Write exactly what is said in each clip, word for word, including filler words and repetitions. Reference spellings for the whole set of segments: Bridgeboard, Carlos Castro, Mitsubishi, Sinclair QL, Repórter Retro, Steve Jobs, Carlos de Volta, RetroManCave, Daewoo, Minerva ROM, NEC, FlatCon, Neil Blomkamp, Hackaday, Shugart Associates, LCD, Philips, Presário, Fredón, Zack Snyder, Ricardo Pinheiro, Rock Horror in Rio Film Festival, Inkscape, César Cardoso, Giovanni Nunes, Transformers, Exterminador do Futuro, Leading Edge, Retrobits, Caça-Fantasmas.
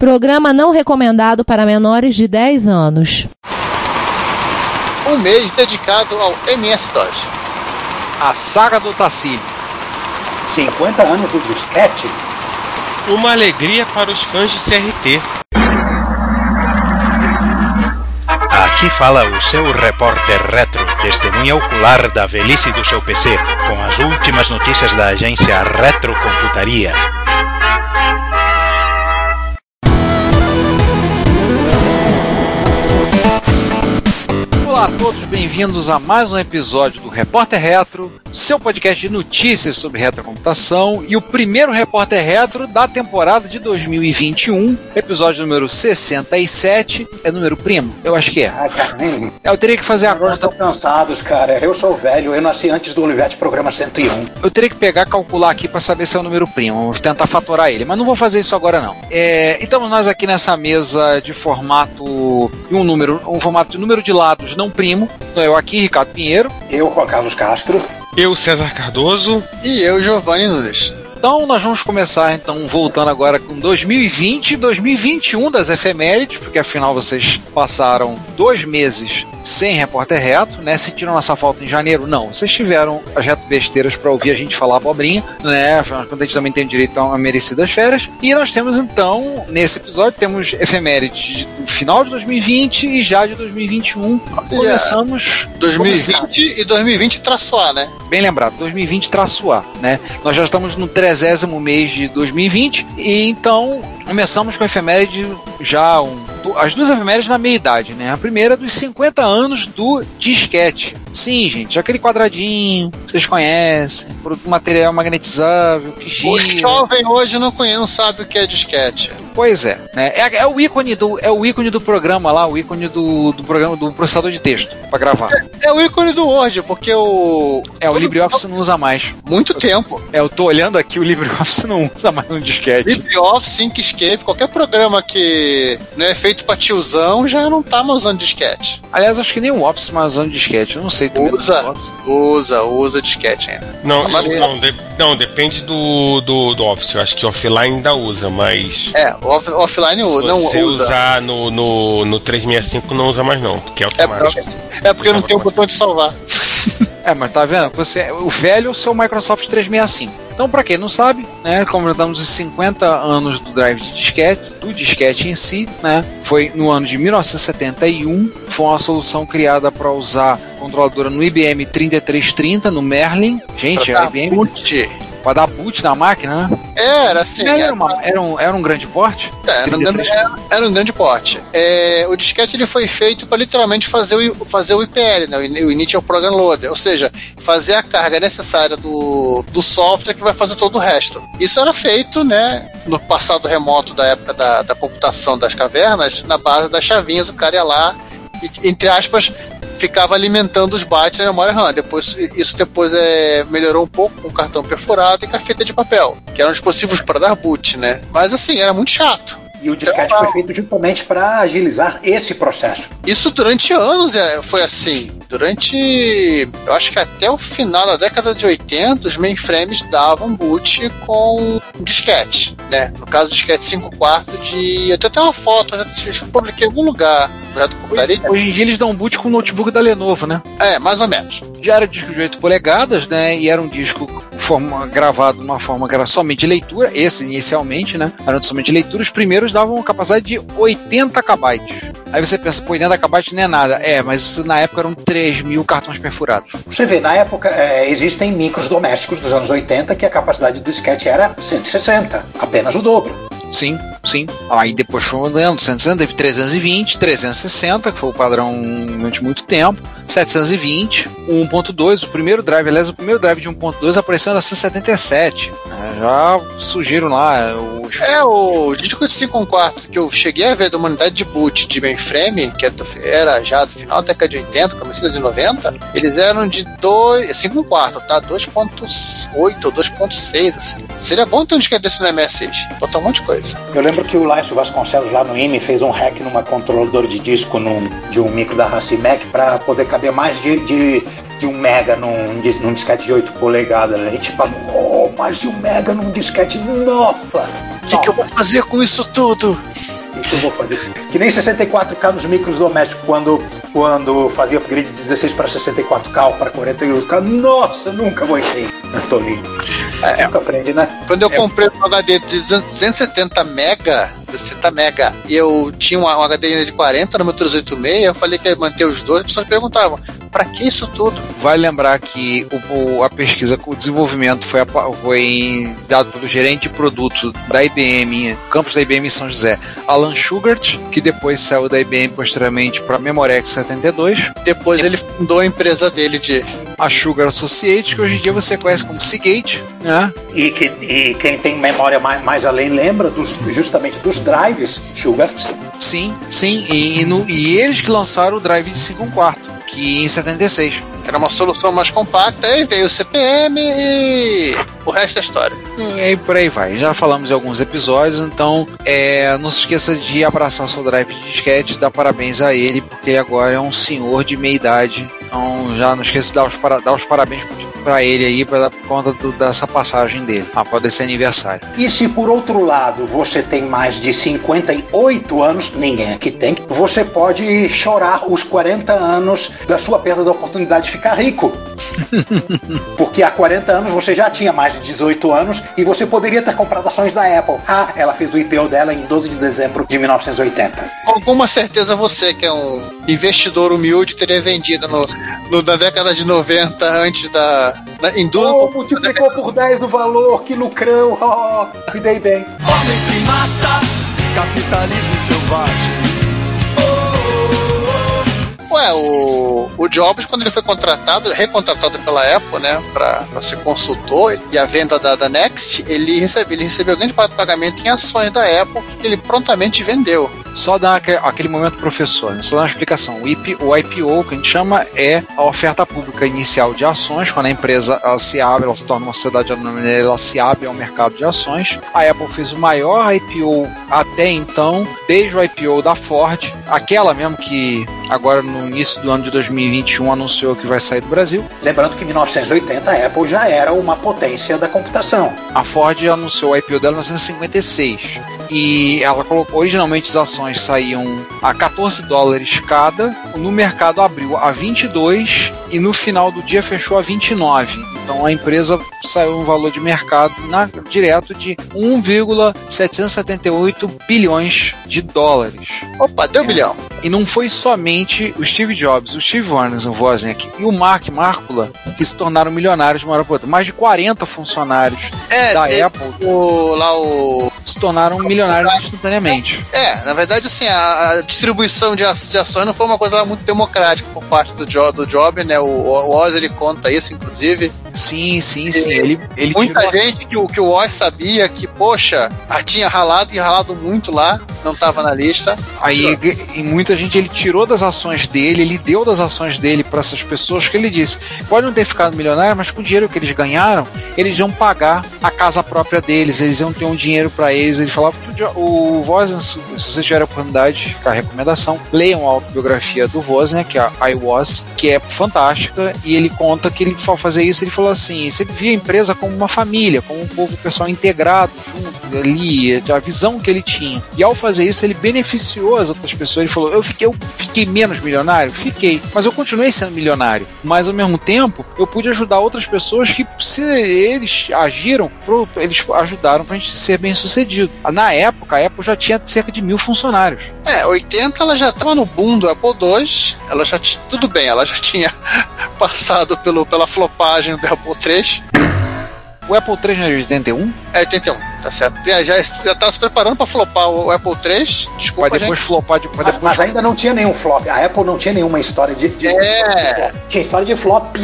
Programa não recomendado para menores de dez anos. Um mês dedicado ao M S-DOS. A saga do Tassilho. cinquenta anos do disquete. Uma alegria para os fãs de C R T. Aqui fala o seu repórter retro, testemunha ocular da velhice do seu P C, com as últimas notícias da agência Retrocomputaria. Olá a todos, bem-vindos a mais um episódio do Repórter Retro, seu podcast de notícias sobre retrocomputação e o primeiro Repórter Retro da temporada de dois mil e vinte e um, episódio número sessenta e sete, é número primo? Eu acho que é. Ah, cara, nem... Eu teria que fazer a conta... Nós estamos cansados, cara, eu sou velho, eu nasci antes do Olivetti Programa cento e um. Eu teria que pegar, calcular aqui para saber se é o número primo, vou tentar fatorar ele, mas não vou fazer isso agora não. É... Então nós aqui nessa mesa de formato, um número, um formato de número de lados não primo, eu aqui, Ricardo Pinheiro. Eu, Juan Carlos Castro. Eu, César Cardoso. E eu, Giovanni Nunes. Então nós vamos começar, então, voltando agora com dois mil e vinte e dois mil e vinte e um das efemérides, porque afinal vocês passaram dois meses sem Repórter Retro, né? Sentiram nossa falta em janeiro? Não, vocês tiveram as reto besteiras para ouvir a gente falar abobrinha, né? Afinal de contas, a gente também tem direito a uma merecidas férias. E nós temos, então, nesse episódio, temos efemérides do final de dois mil e vinte e já de dois mil e vinte e um. Começamos... Yeah. dois mil e vinte começar. E dois mil e vinte traçoar, né? Bem lembrado, dois mil e vinte traçoar, né? Nós já estamos no trezésimo mês de dois mil e vinte e então começamos com a efeméride já um, as duas efemérides na meia idade, né? A primeira dos cinquenta anos do disquete. Sim, gente, aquele quadradinho vocês conhecem, produto material magnetizável que gira. O jovem hoje não conhece, não sabe o que é disquete. Pois é, né? é, é o ícone do é o ícone do programa lá, o ícone do, do programa do processador de texto para gravar. É, é o ícone do Word, porque o é o LibreOffice não usa mais. Muito eu, tempo. É, eu tô olhando aqui, o LibreOffice não usa mais um disquete. LibreOffice, Inkscape, qualquer programa que não é feito para tiozão já não tá mais usando disquete. Aliás, acho que nem o Office mais usando disquete. Eu não sei. Usa, usa, usa disquete ainda. Não, não, de, não depende do, do, do Office. Eu acho que offline ainda usa, mas... É, off, offline usa. Se você usa. Usar no, no, no trezentos e sessenta e cinco não usa mais não, porque é automático. É porque, é porque não tem o botão de salvar. É, mas tá vendo? Você, o velho é o seu Microsoft trezentos e sessenta e cinco. Então, para quem não sabe, né, completamos os cinquenta anos do drive de disquete, do disquete em si, né, foi no ano de mil novecentos e setenta e um, foi uma solução criada para usar controladora no I B M trinta e três trinta, no Merlin, gente, a I B M... Pute. Pra dar boot na máquina, né? Era, sim. Era, era, uma, era, um, era um grande porte? É, era, um grande, era, era um grande porte. É, o disquete ele foi feito para literalmente fazer o, fazer o I P L, né? O Initial Program Loader. Ou seja, fazer a carga necessária do, do software que vai fazer todo o resto. Isso era feito, né? No passado remoto da época da, da computação das cavernas, na base das chavinhas, o cara ia lá, e, entre aspas... ficava alimentando os bytes na memória RAM. Depois, isso depois é, melhorou um pouco com o cartão perforado e com a fita de papel, que eram dispositivos para dar boot, né? Mas assim, era muito chato. E o disquete então, foi feito justamente para agilizar esse processo. Isso durante anos foi assim. Durante, eu acho que até o final da década de oitenta, os mainframes davam boot com disquete, né? No caso, disquete cinco quartos de... Eu tenho até uma foto, eu já publiquei em algum lugar. Hoje, hoje em dia eles dão boot com o notebook da Lenovo, né? É, mais ou menos. Já era disco de oito polegadas, né? E era um disco forma, gravado de uma forma que era somente leitura. Esse, inicialmente, né? Era somente leitura. Os primeiros davam capacidade de oitenta kilobytes. Aí você pensa, pô, oitenta kilobytes não é nada. É, mas isso, na época eram três mil cartões perfurados. Você vê, na época é, existem micros domésticos dos anos oitenta que a capacidade do disquete era cento e sessenta, apenas o dobro. Sim, sim. Aí depois foi andando, cento e sessenta, teve trezentos e vinte, trezentos e sessenta, que foi o padrão durante muito tempo, setecentos e vinte, um ponto dois, o primeiro drive, aliás, o primeiro drive de um ponto dois apareceu na cento e setenta e sete. Né? Já surgiram lá os... É, o disco de cinco e um quarto que eu cheguei a ver da humanidade de boot de mainframe, que era já do final da década de oitenta, começo da de noventa, eles eram de cinco e um quarto, tá? dois ponto oito ou dois ponto seis, assim. Seria bom ter um disquete desse no M S seis, botar um monte de coisa. Eu lembro que o Laércio Vasconcelos lá no I M E fez um hack numa controladora de disco num, de um micro da Racimec para poder caber mais de, de, de um mega num, num disquete de oito polegadas. A gente passou, oh, mais de um mega num disquete, nossa! O que, que eu vou fazer com isso tudo? eu vou fazer. Que nem sessenta e quatro K nos micros domésticos, quando, quando fazia upgrade de dezesseis para sessenta e quatro K, para quarenta e oito K. Nossa, nunca vou encher. Eu tô lindo. É, nunca aprendi, né? Quando eu é, comprei um H D de duzentos e setenta mega, duzentos e setenta mega, e eu tinha um H D de quarenta no meu trezentos e oitenta e seis, eu falei que ia manter os dois, as pessoas perguntavam, pra que isso tudo? Vai lembrar que o, a pesquisa com o desenvolvimento foi, foi dado pelo gerente de produto da I B M, campus da I B M em São José, Alan Shugart, que depois saiu da I B M posteriormente para a Memorex setenta e dois. Depois ele fundou a empresa dele de... a Shugart Associates, que hoje em dia você conhece como Seagate, né? E, que, e quem tem memória mais, mais além lembra dos, justamente dos drives Shugart. Sim, sim, e, e, no, e eles que lançaram o drive de cinco e um quarto, que em setenta e seis. Era uma solução mais compacta, aí veio o C P M e o resto é história. E aí por aí vai. Já falamos em alguns episódios, então é, não se esqueça de abraçar o seu drive de disquete, dar parabéns a ele, porque ele agora é um senhor de meia idade. Então já não esqueça de dar os, para, dar os parabéns para ele aí, pra, por conta do, dessa passagem dele, após esse aniversário. E se por outro lado você tem mais de cinquenta e oito anos, ninguém aqui tem, você pode chorar os quarenta anos da sua perda da oportunidade de ficar rico. Porque há quarenta anos você já tinha mais de dezoito anos e você poderia ter comprado ações da Apple. Ah, ela fez o I P O dela em doze de dezembro de mil novecentos e oitenta. Com alguma certeza você, que é um investidor humilde, teria vendido no, no, na década de noventa, antes da... Na, em duas, oh, multiplicou década... por dez o valor, que lucrão, oh, oh, me dei bem. Homem que mata, capitalismo selvagem. Ué, o, o Jobs, quando ele foi contratado, recontratado pela Apple, né, pra, pra ser consultor, e a venda da, da Next, ele, recebe, ele recebeu grande parte do pagamento em ações da Apple, que ele prontamente vendeu. Só dar aquele, aquele momento, professor, né? Só dar uma explicação. O, I P, o I P O, que a gente chama, é a oferta pública inicial de ações. Quando a empresa ela se abre, ela se torna uma sociedade anônima, ela se abre ao mercado de ações. A Apple fez o maior I P O até então, desde o I P O da Ford, aquela mesmo que agora no início do ano de dois mil e vinte e um anunciou que vai sair do Brasil. Lembrando que em mil novecentos e oitenta a Apple já era uma potência da computação. A Ford anunciou o I P O dela em mil novecentos e cinquenta e seis e ela colocou originalmente as ações saíam a catorze dólares cada, no mercado abriu a vinte e dois e no final do dia fechou a vinte e nove. Então a empresa saiu um valor de mercado na, direto de um vírgula setecentos e setenta e oito bilhões de dólares. Opa, deu um bilhão. E não foi somente o Steve Jobs, o Steve Wozniak e o Mark Markula que se tornaram milionários de uma hora para outra. Mais de quarenta funcionários é, da é, Apple o, lá o... se tornaram o, milionários o, instantaneamente. É, na verdade, assim, a, a distribuição de, de ações não foi uma coisa muito democrática por parte do, jo, do Jobs, né? O, o Oz, ele conta isso, inclusive. Sim, sim, sim. Ele, ele muita gente que, que o Oz sabia que, poxa, tinha ralado e ralado muito lá, não estava na lista. Aí, e muita gente ele tirou das ações dele, ele deu das ações dele para essas pessoas que ele disse, pode não ter ficado milionário, mas com o dinheiro que eles ganharam, eles iam pagar a casa própria deles, eles iam ter um dinheiro para eles. Ele falava que o Wozniak, se vocês tiverem a oportunidade, fica a recomendação, leiam a autobiografia do Wozniak, que é a I Was, que é fantástica, e ele conta que ele, ao fazer isso, ele falou assim, você via a empresa como uma família, como um povo pessoal integrado, junto ali, a visão que ele tinha. E ao fazer isso, ele beneficiou as outras pessoas, ele falou, eu fiquei, eu fiquei menos milionário? Fiquei. Mas eu continuei sendo milionário. Mas, ao mesmo tempo, eu pude ajudar outras pessoas que, se eles agiram, pro, eles ajudaram pra gente ser bem-sucedido. Na época, a Apple já tinha cerca de mil funcionários. É, oitenta ela já estava no boom do Apple dois, ela já t... tudo bem, ela já tinha passado pelo, pela flopagem do Apple três. O Apple três não é de oitenta e um? É, oitenta e um, tá certo. Já, já, já tava se preparando pra flopar o Apple três. Desculpa, pra depois gente. Flopar de, pra mas, depois... mas ainda não tinha nenhum flop. A Apple não tinha nenhuma história de... de é... Tinha história de flop,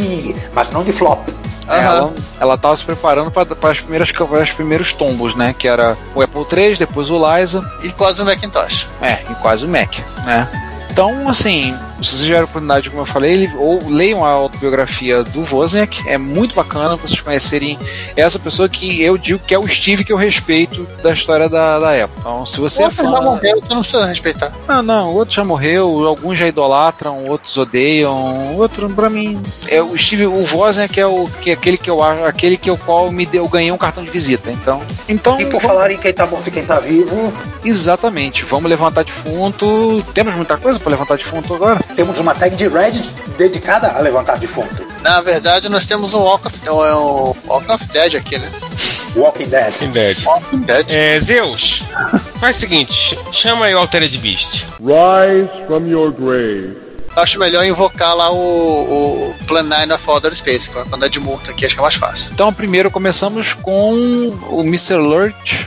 mas não de flop. Uhum. Ela estava se preparando para as primeiras, os primeiros tombos, né? Que era o Apple três, depois o I S A. E quase o Macintosh. É, e quase o Mac, né? Então, assim, Vocês tiveram a oportunidade, como eu falei, ele, ou leiam a autobiografia do Wozniak, é muito bacana para vocês conhecerem essa pessoa que eu digo que é o Steve que eu respeito da história da, da Apple. Então, se você o é outro fã... já morreu, você não precisa respeitar. Não, não, o outro já morreu, alguns já idolatram, outros odeiam, outro, pra mim, é o Steve, o Wozniak é, o, que é aquele que eu acho, aquele que eu, qual me deu, eu ganhei um cartão de visita, então... então e por vamos... falar em quem tá morto e quem tá vivo... Exatamente, vamos levantar defunto, temos muita coisa para levantar defunto agora? Temos uma tag de Reddit dedicada a levantar defunto. Na verdade, nós temos um Walk of, um Walk of Dead aqui, né? Walking Dead. Walking Dead. Walking Dead. É, Zeus, faz o seguinte, chama aí o Altered Beast. Rise from your grave. Eu acho melhor invocar lá o, o Plan nine of Outer Space, quando é de multa aqui, acho que é mais fácil. Então, primeiro começamos com o mister Lurch.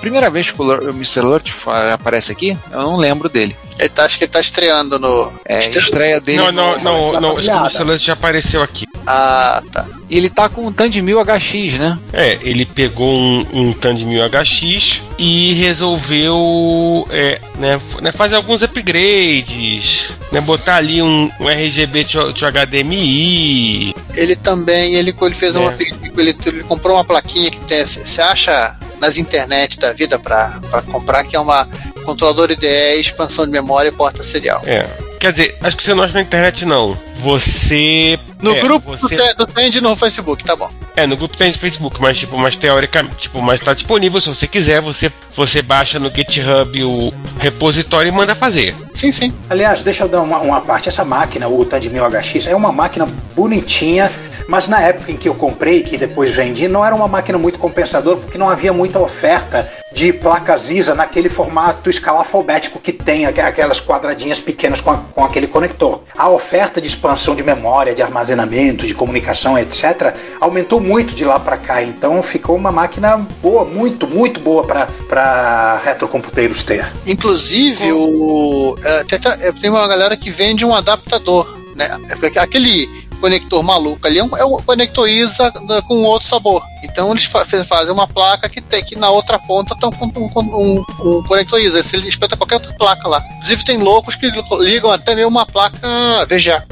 Primeira vez que o mister Lurch aparece aqui, eu não lembro dele. Ele tá, acho que ele tá estreando no... É, Estre... estreia dele... Não, não, não, não, não acho que o mister Lurch já apareceu aqui. Ah, tá. Ele tá com um Tandy mil H X, né? É, ele pegou um, um Tandy mil H X e resolveu é, né, fazer alguns upgrades, né, botar ali um, um R G B de, de H D M I. Ele também, ele, ele fez é. um upgrade, ele, ele comprou uma plaquinha que tem, você acha... nas internet da vida pra, pra comprar, que é uma controlador I D E, expansão de memória e porta serial. É. Quer dizer, acho que você não acha na internet, não. Você... No é, grupo você... do Tandy no Facebook, tá bom. É, no grupo Tandy no Facebook, mas, tipo, mas teoricamente, tipo, mas tá disponível, se você quiser, você, você baixa no GitHub o repositório e manda fazer. Sim, sim. Aliás, deixa eu dar uma, uma parte. Essa máquina, o Tandy mil H X, é uma máquina bonitinha, mas na época em que eu comprei, que depois vendi, não era uma máquina muito compensadora, porque não havia muita oferta de placas I S A naquele formato escalafobético que tem, aquelas quadradinhas pequenas com, a, com aquele conector. A oferta de expansão de memória, de armazenamento, de comunicação, etcétera, aumentou muito de lá para cá, então ficou uma máquina boa, muito, muito boa para retrocomputeiros ter. Inclusive, o, é, tem, tem uma galera que vende um adaptador, né? Aquele conector maluco ali é o conector I S A com outro sabor. Então eles fa- fazem uma placa que tem que na outra ponta estão com um, um, um conector I S A. Você espeta qualquer outra placa lá. Inclusive tem loucos que ligam até mesmo uma placa V G A.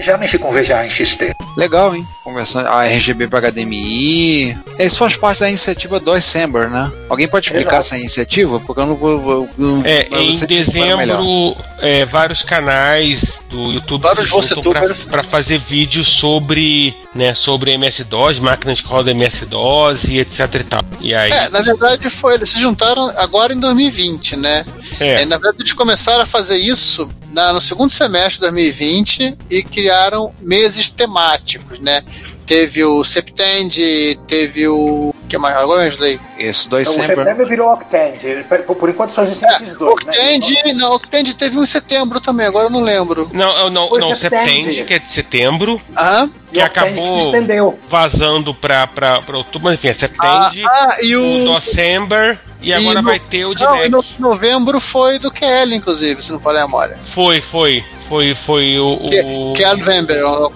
Já mexi com V G A em X T. Legal, hein? Conversando a R G B para H D M I. Isso faz parte da iniciativa DOScember, né? Alguém pode explicar essa iniciativa? Porque eu não vou... É, em dezembro, é, vários canais do YouTube para fazer vídeos sobre, né, sobre M S-DOS, máquinas que rodam M S-DOS e etc e tal. E aí... É, na verdade foi... Eles se juntaram agora em dois mil e vinte, né? É. É, na verdade eles começaram a fazer isso na, no segundo semestre de dois mil e vinte e criaram meses temáticos, né? Teve o Septendi, teve o... que mais? Agora eu ajudei. Isso, dois então, sempre. O September virou Octendi. Por, por enquanto são esses é, dois. Octendi, né? Não, Octendi teve um em setembro também, agora eu não lembro. Não, não, não, não Septendi, que é de setembro. Aham. Que acabou que vazando pra, pra, pra outubro, mas enfim, é Septendi, ah, ah, e o, o DOScember, e agora e no, vai ter o de Mac. No novembro foi do Q L, inclusive, se não falei a memória. Foi, foi. Foi, foi o... o QLvember, o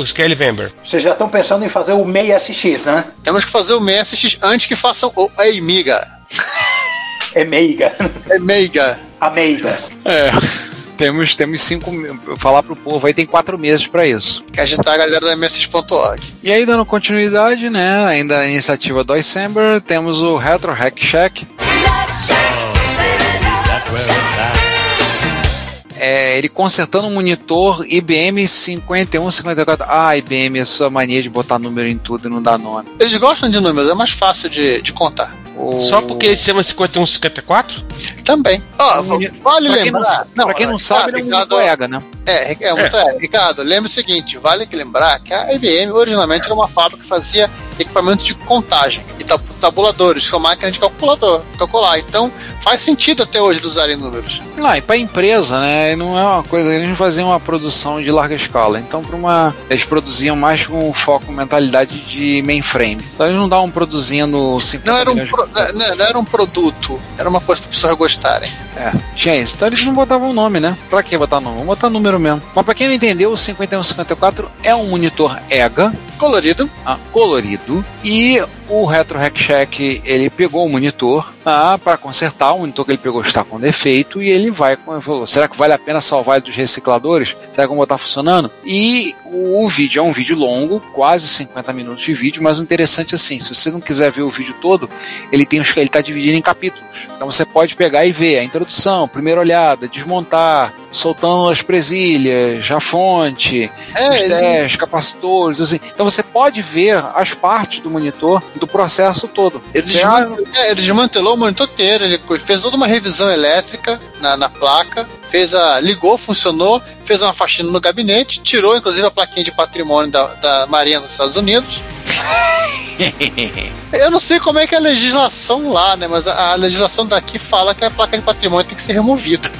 Os QLvember. Vocês já estão pensando em fazer o M E I S X, né? Temos que fazer o M E I S X antes que façam o Amiga. Amiga. Amiga. Amiga. É. Temos, temos cinco... Falar pro povo aí, tem quatro meses pra isso. Que agitar a galera do M S X ponto org. E aí, dando continuidade, né? Ainda a iniciativa do December, temos o Retro Hack Shack. É, ele consertando um monitor I B M cinquenta e um cinquenta e quatro. Ah, I B M, é sua mania de botar número em tudo e não dar nome. Eles gostam de números, é mais fácil de, de contar. O... Só porque ele se chama cinquenta e um cinquenta e quatro? Também. Ó, oh, moni... vale pra lembrar. Quem não, não, pra quem não sabe, ele é um Ricardo... monitor né? É, é um é. monitor Ricardo, lembre o seguinte, vale que lembrar que a I B M originalmente era uma fábrica que fazia equipamentos de contagem e tabuladores, sua máquina de calculador, calcular. Então, faz sentido até hoje de usarem números. Não, e para a empresa, né, não é uma coisa, eles não faziam uma produção de larga escala. Então, para uma, eles produziam mais com foco em mentalidade de mainframe. Então, eles não estavam produzindo cinquenta não era um pro... de... não, não era um produto, era uma coisa para as pessoas gostarem. É, tinha isso. Então eles não botavam nome, né? Pra que botar nome? Vamos botar número mesmo. Mas pra quem não entendeu, o cinquenta e um cinquenta e quatro é um monitor E G A, colorido, ah, colorido, e o Retro Hack Shack, ele pegou o monitor ah, para consertar, o monitor que ele pegou está com defeito, e ele vai, como ele falou, será que vale a pena salvar ele dos recicladores? Será que vamos botar funcionando? E o vídeo é um vídeo longo, quase cinquenta minutos de vídeo, mas o interessante é assim, se você não quiser ver o vídeo todo, ele tem os, ele está dividido em capítulos, então você pode pegar e ver a introdução, primeira olhada, desmontar, soltando as presilhas, a fonte, é, os testes, ele... capacitores, assim. Então você pode ver as partes do monitor, do processo todo. Ele, desmant... é, ele desmantelou o monitor inteiro, ele fez toda uma revisão elétrica na, na placa, fez a, ligou, funcionou, fez uma faxina no gabinete, tirou inclusive a plaquinha de patrimônio da, da Marinha dos Estados Unidos. Eu não sei como é que é a legislação lá, né? Mas a, a legislação daqui fala que a placa de patrimônio tem que ser removida.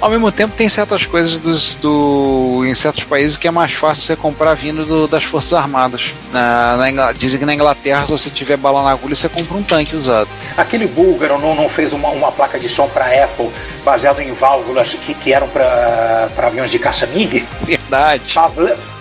Ao mesmo tempo, tem certas coisas dos, do, em certos países que é mais fácil você comprar vindo do, das Forças Armadas. Na, na, dizem que na Inglaterra, se você tiver bala na agulha, você compra um tanque usado. Aquele búlgaro não, não fez uma, uma placa de som para Apple baseada em válvulas que, que eram para aviões de caça MiG? Verdade.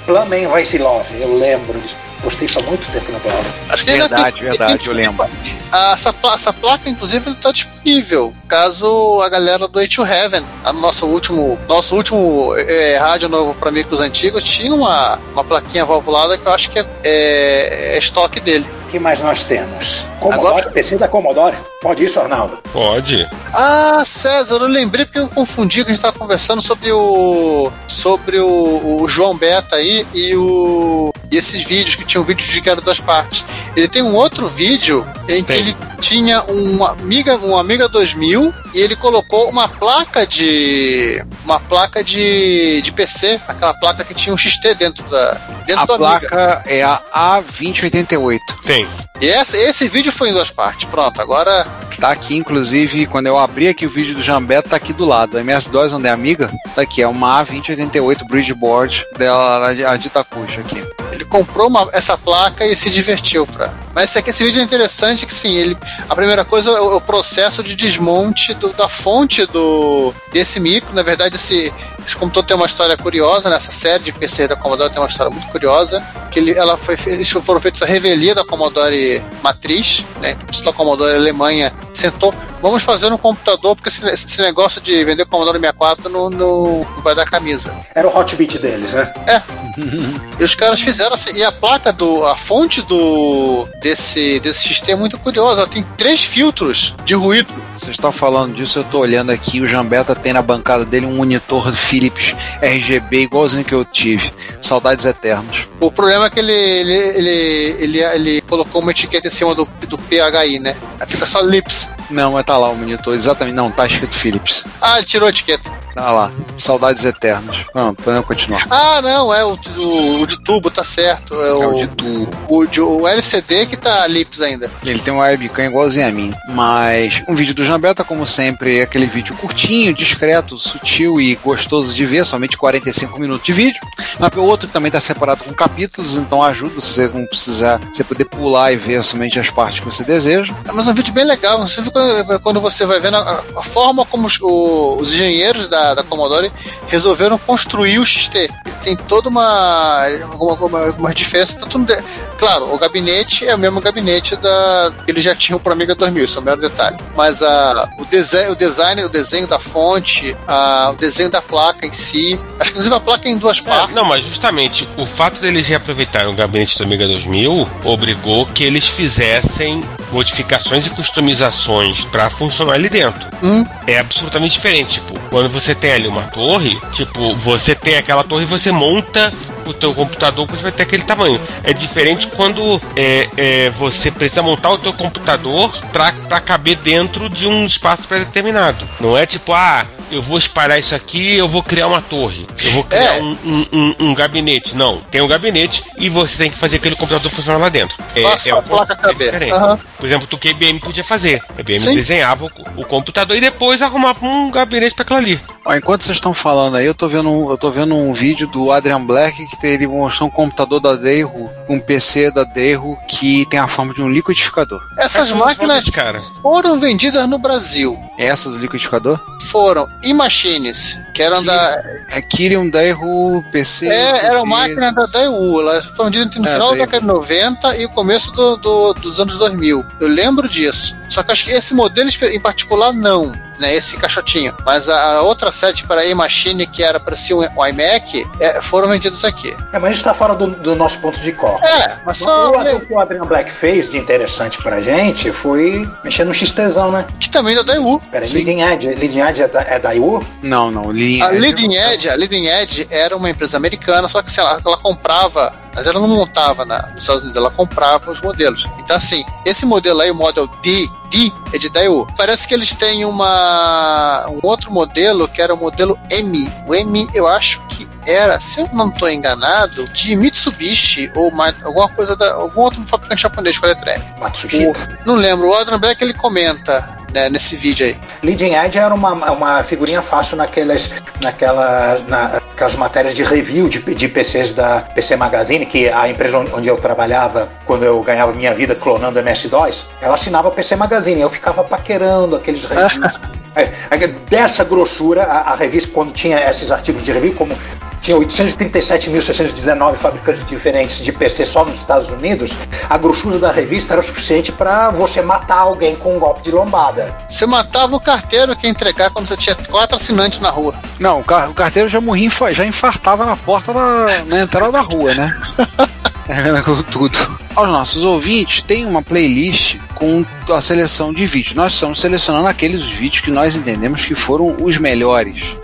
Plamen Vaisilov, eu lembro disso. Postei isso há muito tempo na palavra. Acho que verdade, ele, verdade, ele, eu lembro. A, essa, essa placa, inclusive, está disponível. Caso a galera do Way to Heaven, a nosso último, nosso último é, rádio novo para amigos antigos, tinha uma, uma plaquinha valvulada que eu acho que é, é, é estoque dele. O que mais nós temos? Commodore, agora... P C da Commodore. Pode isso, Arnaldo? Pode. Ah, César, eu lembrei porque eu confundi que a gente estava conversando sobre o sobre o, o João Beta aí e o e esses vídeos que tinha um vídeo de cada das partes. Ele tem um outro vídeo em tem. que ele tinha uma Amiga, uma Amiga dois mil e ele colocou uma placa de uma placa de, de P C, aquela placa que tinha um X T dentro da dentro a da placa Amiga. É a A vinte e oitenta e oito. Tem. E essa, esse vídeo foi em duas partes. Pronto, agora... Tá aqui, inclusive, quando eu abri aqui o vídeo do Jambeto, tá aqui do lado. A M S-DOS, onde é Amiga, tá aqui. É uma A vinte e oitenta e oito Bridgeboard dela, a de Itacuxa aqui. Ele comprou uma, essa placa e se divertiu pra... Mas esse, aqui, esse vídeo é interessante que, sim, ele, a primeira coisa é o, o processo de desmonte do, da fonte do, desse micro. Na verdade, esse, esse computador tem uma história curiosa, nessa série de P C da Commodore tem uma história muito curiosa, que ele, ela foi, eles foram feitos a revelia da Commodore matriz, né? A Commodore Alemanha sentou, vamos fazer um computador, porque esse, esse negócio de vender Commodore sessenta e quatro não, não, não vai dar camisa. Era o hot beat deles, né? É. E os caras fizeram assim, e a placa do, a fonte do... Desse, desse sistema é muito curioso. Ela tem três filtros de ruído. Vocês estão falando disso, eu estou olhando aqui. O Jambeta tem na bancada dele um monitor Philips R G B igualzinho que eu tive. Saudades eternas. O problema é que ele ele, ele, ele, ele colocou uma etiqueta em cima do, do P H I, né? Aí fica só Lips. Não, mas tá lá o monitor, exatamente. Não, tá escrito Philips. Ah, ele tirou a etiqueta. Ah lá, saudades eternas. Não, podemos continuar. Ah, não, é o, o, o de tubo, tá certo. É, é o, o de tubo. O, de, o L C D que tá Lips ainda. Ele tem uma webcam igualzinho a mim. Mas um vídeo do Jambeta, como sempre, é aquele vídeo curtinho, discreto, sutil e gostoso de ver, somente quarenta e cinco minutos de vídeo. Mas o outro também tá separado com capítulos, então ajuda se você não precisar, você poder pular e ver somente as partes que você deseja. É, mas é um vídeo bem legal, você fica quando você vai vendo a, a forma como os, o, os engenheiros da, da Commodore resolveram construir o X T. Tem toda uma, uma, uma, uma diferença. Tanto de... Claro, o gabinete é o mesmo gabinete da... eles já tinham para Amiga dois mil, isso é um mero detalhe. Mas a, o, desenho, o design, o desenho da fonte, a, o desenho da placa em si. Acho que inclusive a placa é em duas partes. É, não, mas justamente o fato deles reaproveitarem o gabinete da Amiga dois mil obrigou que eles fizessem modificações e customizações pra funcionar ali dentro. Hum. É absolutamente diferente. Tipo, quando você tem ali uma torre, tipo, você tem aquela torre e você monta o teu computador, você vai ter aquele tamanho. É diferente quando é, é, você precisa montar o teu computador pra, pra caber dentro de um espaço pré-determinado. Não é tipo, ah, eu vou espalhar isso aqui, eu vou criar uma torre, eu vou criar é. um, um, um, um gabinete. Não, tem um gabinete e você tem que fazer aquele computador funcionar lá dentro. Faça é, é a placa caber. É uhum. Por exemplo, o que a I B M podia fazer. A I B M Sim. desenhava o, o computador e depois arrumava um gabinete pra aquilo ali. Ó, enquanto vocês estão falando aí, eu tô vendo, eu tô vendo um vídeo do Adrian Black que ele mostrou um computador da Deiru, um P C da Deiru que tem a forma de um liquidificador. Essas máquinas cara. foram vendidas no Brasil. Essa do liquidificador? Foram. E machines, que eram da... Aquirium, Daewoo, P C... É, eram máquinas da Daewoo. Elas foram vendidas no final da década de noventa e começo do, do, dos anos dois mil. Eu lembro disso. Só que acho que esse modelo em particular, não. Né, esse caixotinho. Mas a, a outra série para a machine que era para ser um, um iMac, é, foram vendidos aqui. É, mas a gente está fora do, do nosso ponto de corte. É, mas só... O, o que o Adrian Black fez de interessante pra gente foi mexer no X Tzão, né? Que também é da Daewoo. Peraí, Leading Edge. Leading Edge é da, é da Daewoo? Não, não. Leading a, Leading é... Edge, a Leading Edge era uma empresa americana, só que, sei lá, ela comprava... Mas ela não montava na, nos Estados Unidos, ela comprava os modelos. Então, assim, esse modelo aí, o Model D, D é de Daewoo. Parece que eles têm uma, um outro modelo que era o modelo M. O M, eu acho que era, se eu não estou enganado, de Mitsubishi ou uma, alguma coisa da, algum outro fabricante japonês com a letra M. Matsushita? Não lembro. O Adrian Black, ele comenta, né, nesse vídeo aí. Leading Edge era uma, uma figurinha fácil naquelas, naquela, naquelas matérias de review de, de P Cs da P C Magazine, que a empresa onde eu trabalhava, quando eu ganhava minha vida clonando M S DOS, ela assinava P C Magazine. Eu ficava paquerando aqueles reviews. Dessa grossura, a, a revista, quando tinha esses artigos de review, como tinha oitocentos e trinta e sete mil seiscentos e dezenove fabricantes diferentes de P C só nos Estados Unidos, a grossura da revista era o suficiente para você matar alguém com um golpe de lombada. Você matava o carteiro que ia entregar quando você tinha quatro assinantes na rua. Não, o, car- o carteiro já morria, já infartava na porta da, na entrada da rua, né? É, tudo. Aos nossos ouvintes, tem uma playlist com a seleção de vídeos. Nós estamos selecionando aqueles vídeos que nós entendemos que foram os melhores.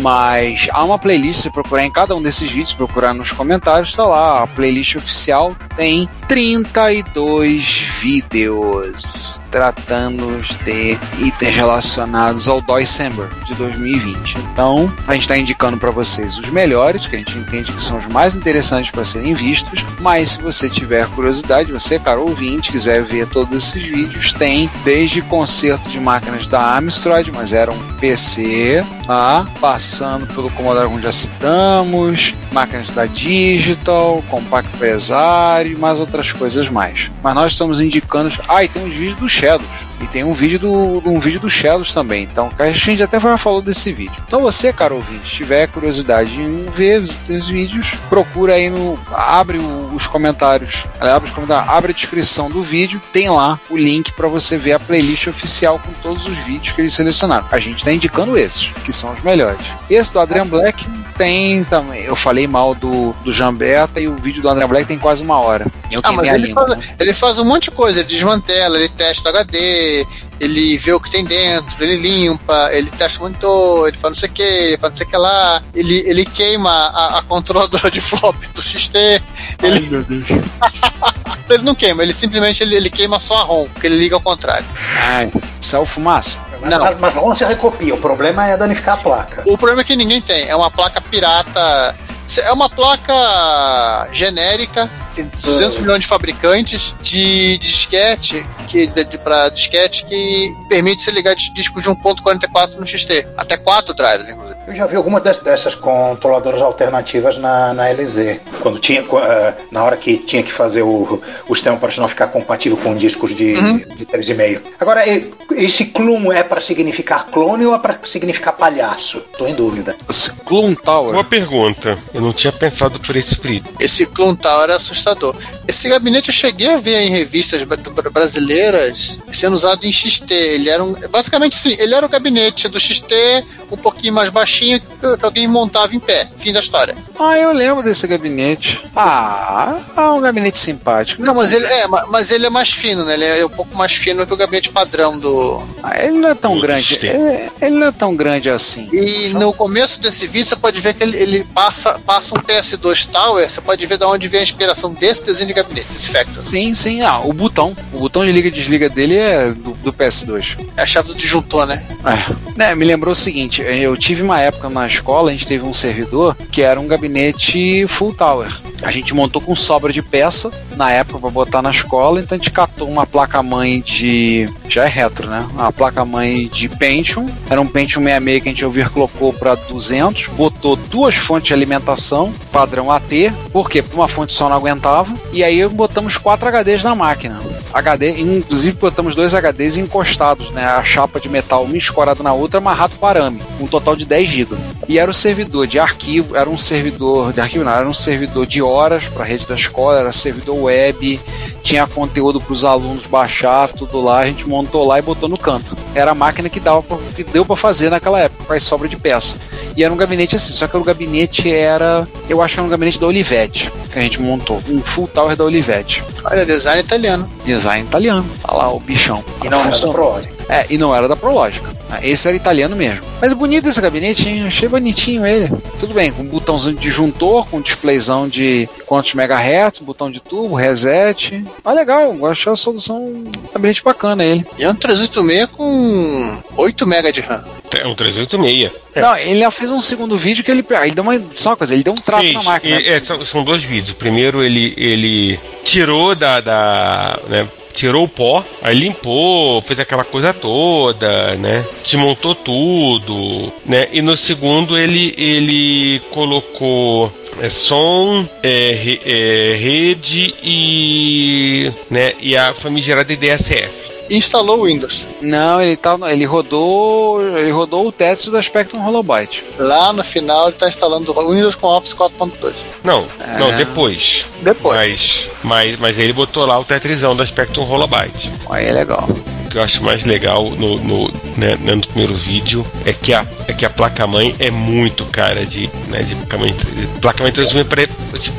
Mas há uma playlist, se procurar em cada um desses vídeos, procurar nos comentários, tá lá, a playlist oficial tem trinta e dois vídeos tratando de itens relacionados ao DOScember de dois mil e vinte. Então, a gente está indicando para vocês os melhores, que a gente entende que são os mais interessantes para serem vistos, mas se você tiver curiosidade, você, caro ouvinte, quiser ver todos esses vídeos, tem desde concerto de máquinas da Amstrad, mas era um P C, tá? Passando pelo Commodore, como já citamos, máquinas da Digital, Compaq Presário e mais outras coisas mais. Mas nós estamos indicando... Ah, e tem uns vídeos do Shadows. E tem um vídeo do, um vídeo do Shadows também. Então, a gente até já falou desse vídeo. Então, você, caro ouvinte, se tiver curiosidade em ver esses vídeos, procura aí no... Abre os comentários. Abre os comentários. Abre a descrição do vídeo. Tem lá o link para você ver a playlist oficial com todos os vídeos que eles selecionaram. A gente está indicando esses, que são os melhores. Esse do Adrian Black tem também. Eu falei mal do, do Jan Beta, e o vídeo do Adrian Black tem quase uma hora. Eu ah, mas ele, língua, faz, né? Ele faz um monte de coisa. Ele desmantela, ele testa o H D, ele vê o que tem dentro, ele limpa, ele testa o monitor, ele faz não sei o que, ele faz não sei o que lá, ele, ele queima a, a controladora de flop do X T. Ai, ele... meu Deus. Ele não queima, ele simplesmente ele, ele queima só a ROM, porque ele liga ao contrário. Ai, saiu fumaça. Não. Mas, mas ROM se recopia, o problema é danificar a placa. O problema é que ninguém tem, é uma placa pirata... É uma placa genérica, tem duzentos milhões de fabricantes de disquete, que, de, de, pra disquete que permite você ligar disco de um ponto quarenta e quatro no X T. Até quatro drives, inclusive. Eu já vi algumas dessas controladoras alternativas na, na L Z. Quando tinha, na hora que tinha que fazer o, o sistema para não ficar compatível com discos de, uhum. de três vírgula cinco. Agora, esse clone é para significar clone ou é para significar palhaço? Estou em dúvida. Esse clone tower... Uma pergunta... Eu não tinha pensado por esse período. Esse clone tower era assustador. Esse gabinete eu cheguei a ver em revistas brasileiras sendo usado em X T. Ele era um, basicamente sim, ele era o gabinete do X T, um pouquinho mais baixinho, que alguém montava em pé. Fim da história. Ah, eu lembro desse gabinete. Ah, é um gabinete simpático. Não, mas ele é, mas ele é mais fino, né? Ele é um pouco mais fino que o gabinete padrão do... Ah, ele não é tão grande. Ele, ele não é tão grande assim. E no começo desse vídeo você pode ver que ele, ele passa... passa um P S dois Tower, você pode ver de onde vem a inspiração desse desenho de gabinete, desse Factor. Sim, sim, ah, o botão. O botão de liga e desliga dele é do, do P S dois. É a chave do disjuntor, né? É. Né, me lembrou o seguinte, eu tive uma época na escola, a gente teve um servidor que era um gabinete full tower. A gente montou com sobra de peça na época para botar na escola, então a gente catou uma placa-mãe de... já é retro, né? Uma placa-mãe de Pentium, era um Pentium sessenta e seis que a gente overclockou para duzentos, botou duas fontes de alimentação, padrão A T, porque uma fonte só não aguentava, e aí botamos quatro H Ds na máquina. H D, inclusive botamos dois H Ds encostados, né? A chapa de metal, uma escorada na outra, amarrado com arame, um total de dez gigas. E era o servidor de arquivo, era um servidor de arquivo, não, era um servidor de horas para a rede da escola, era servidor web, tinha conteúdo para os alunos baixar, tudo lá, a gente montou lá e botou no canto. Era a máquina que, dava pra, que deu para fazer naquela época, com as sobras de peça. E era um gabinete assim, só que o gabinete era, eu acho que era um gabinete da Olivetti, que a gente montou, um full tower da Olivetti. Olha, design italiano. Design italiano, tá lá o bichão. E não era da ProLogic. É, e não era da ProLogic. Esse era italiano mesmo. Mas bonito esse gabinete, hein? Achei bonitinho ele. Tudo bem, com um botãozinho de disjuntor, com um displayzão de quantos megahertz, botão de turbo, reset. Ah, legal, achei a solução, um gabinete bacana ele. E é um trezentos e oitenta e seis com oito megas de RAM. É um trezentos e oitenta e seis. É. Não, ele já fez um segundo vídeo que ele, ele deu uma, só uma coisa, ele deu um trato fez, na máquina. É, é, são, são dois vídeos. O primeiro ele, ele tirou da... da né? Tirou o pó, aí limpou, fez aquela coisa toda, né? Desmontou tudo, né? E no segundo ele, ele colocou é, som, é, re, é, rede e, né? E a famigerada D S F. Instalou o Windows. Não, ele, tá, ele, rodou, ele rodou o Tetris da Spectrum Holobyte. Lá no final ele está instalando o Windows com Office quatro ponto dois. Não, é... não, depois. Depois. Mas, mas, mas ele botou lá o Tetrisão da Spectrum Holobyte. Aí é legal. O que eu acho mais legal no, no, né, no primeiro vídeo é que a, é que a placa-mãe é muito cara de... Né, de placa-mãe placa-mãe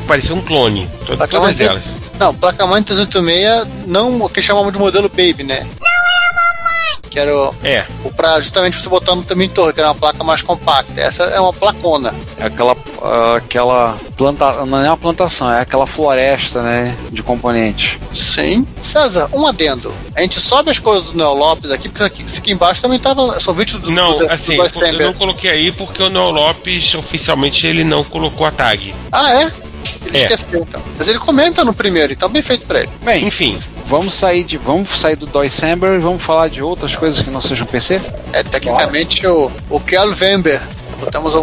parecia um clone. Todas, todas elas. Não, placa-mãe trezentos e oitenta e seis, não o que chamamos de modelo Baby, né? Que era o, é. o pra justamente você botar no monitor, que era uma placa mais compacta. Essa é uma placona. É aquela, uh, aquela planta, não é uma plantação, é aquela floresta, né, de componentes. Sim. César, um adendo. A gente sobe as coisas do Noel Llopis aqui, porque aqui, aqui embaixo também tava, são vídeos do Não, do, assim, do eu não coloquei aí porque o Noel Llopis oficialmente ele não colocou a tag. Ah, é? Ele é. esqueceu, então. Mas ele comenta no primeiro, então bem feito pra ele. Bem, enfim, vamos sair, de, vamos sair do DOScember e vamos falar de outras coisas que não sejam P C? É, tecnicamente o, o QLvember. Botamos um,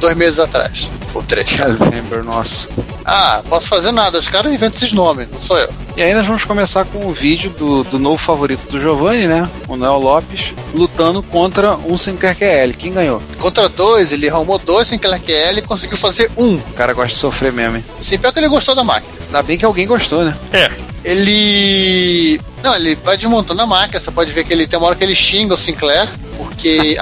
dois meses atrás. Ou três. QLvember, nossa. Ah, posso fazer nada, os caras inventam esses nomes, não sou eu. E aí nós vamos começar com o vídeo do, do novo favorito do Giovanni, né? O Noel Llopis, lutando contra um cinco Q L. Quem ganhou? Contra dois, ele arrumou dois cinco Q L e conseguiu fazer um. O cara gosta de sofrer mesmo, hein? Sim, pior que ele gostou da máquina. Ainda bem que alguém gostou, né? É. Ele... Não, ele vai desmontando a máquina. Você pode ver que ele tem uma hora que ele xinga o Sinclair, porque...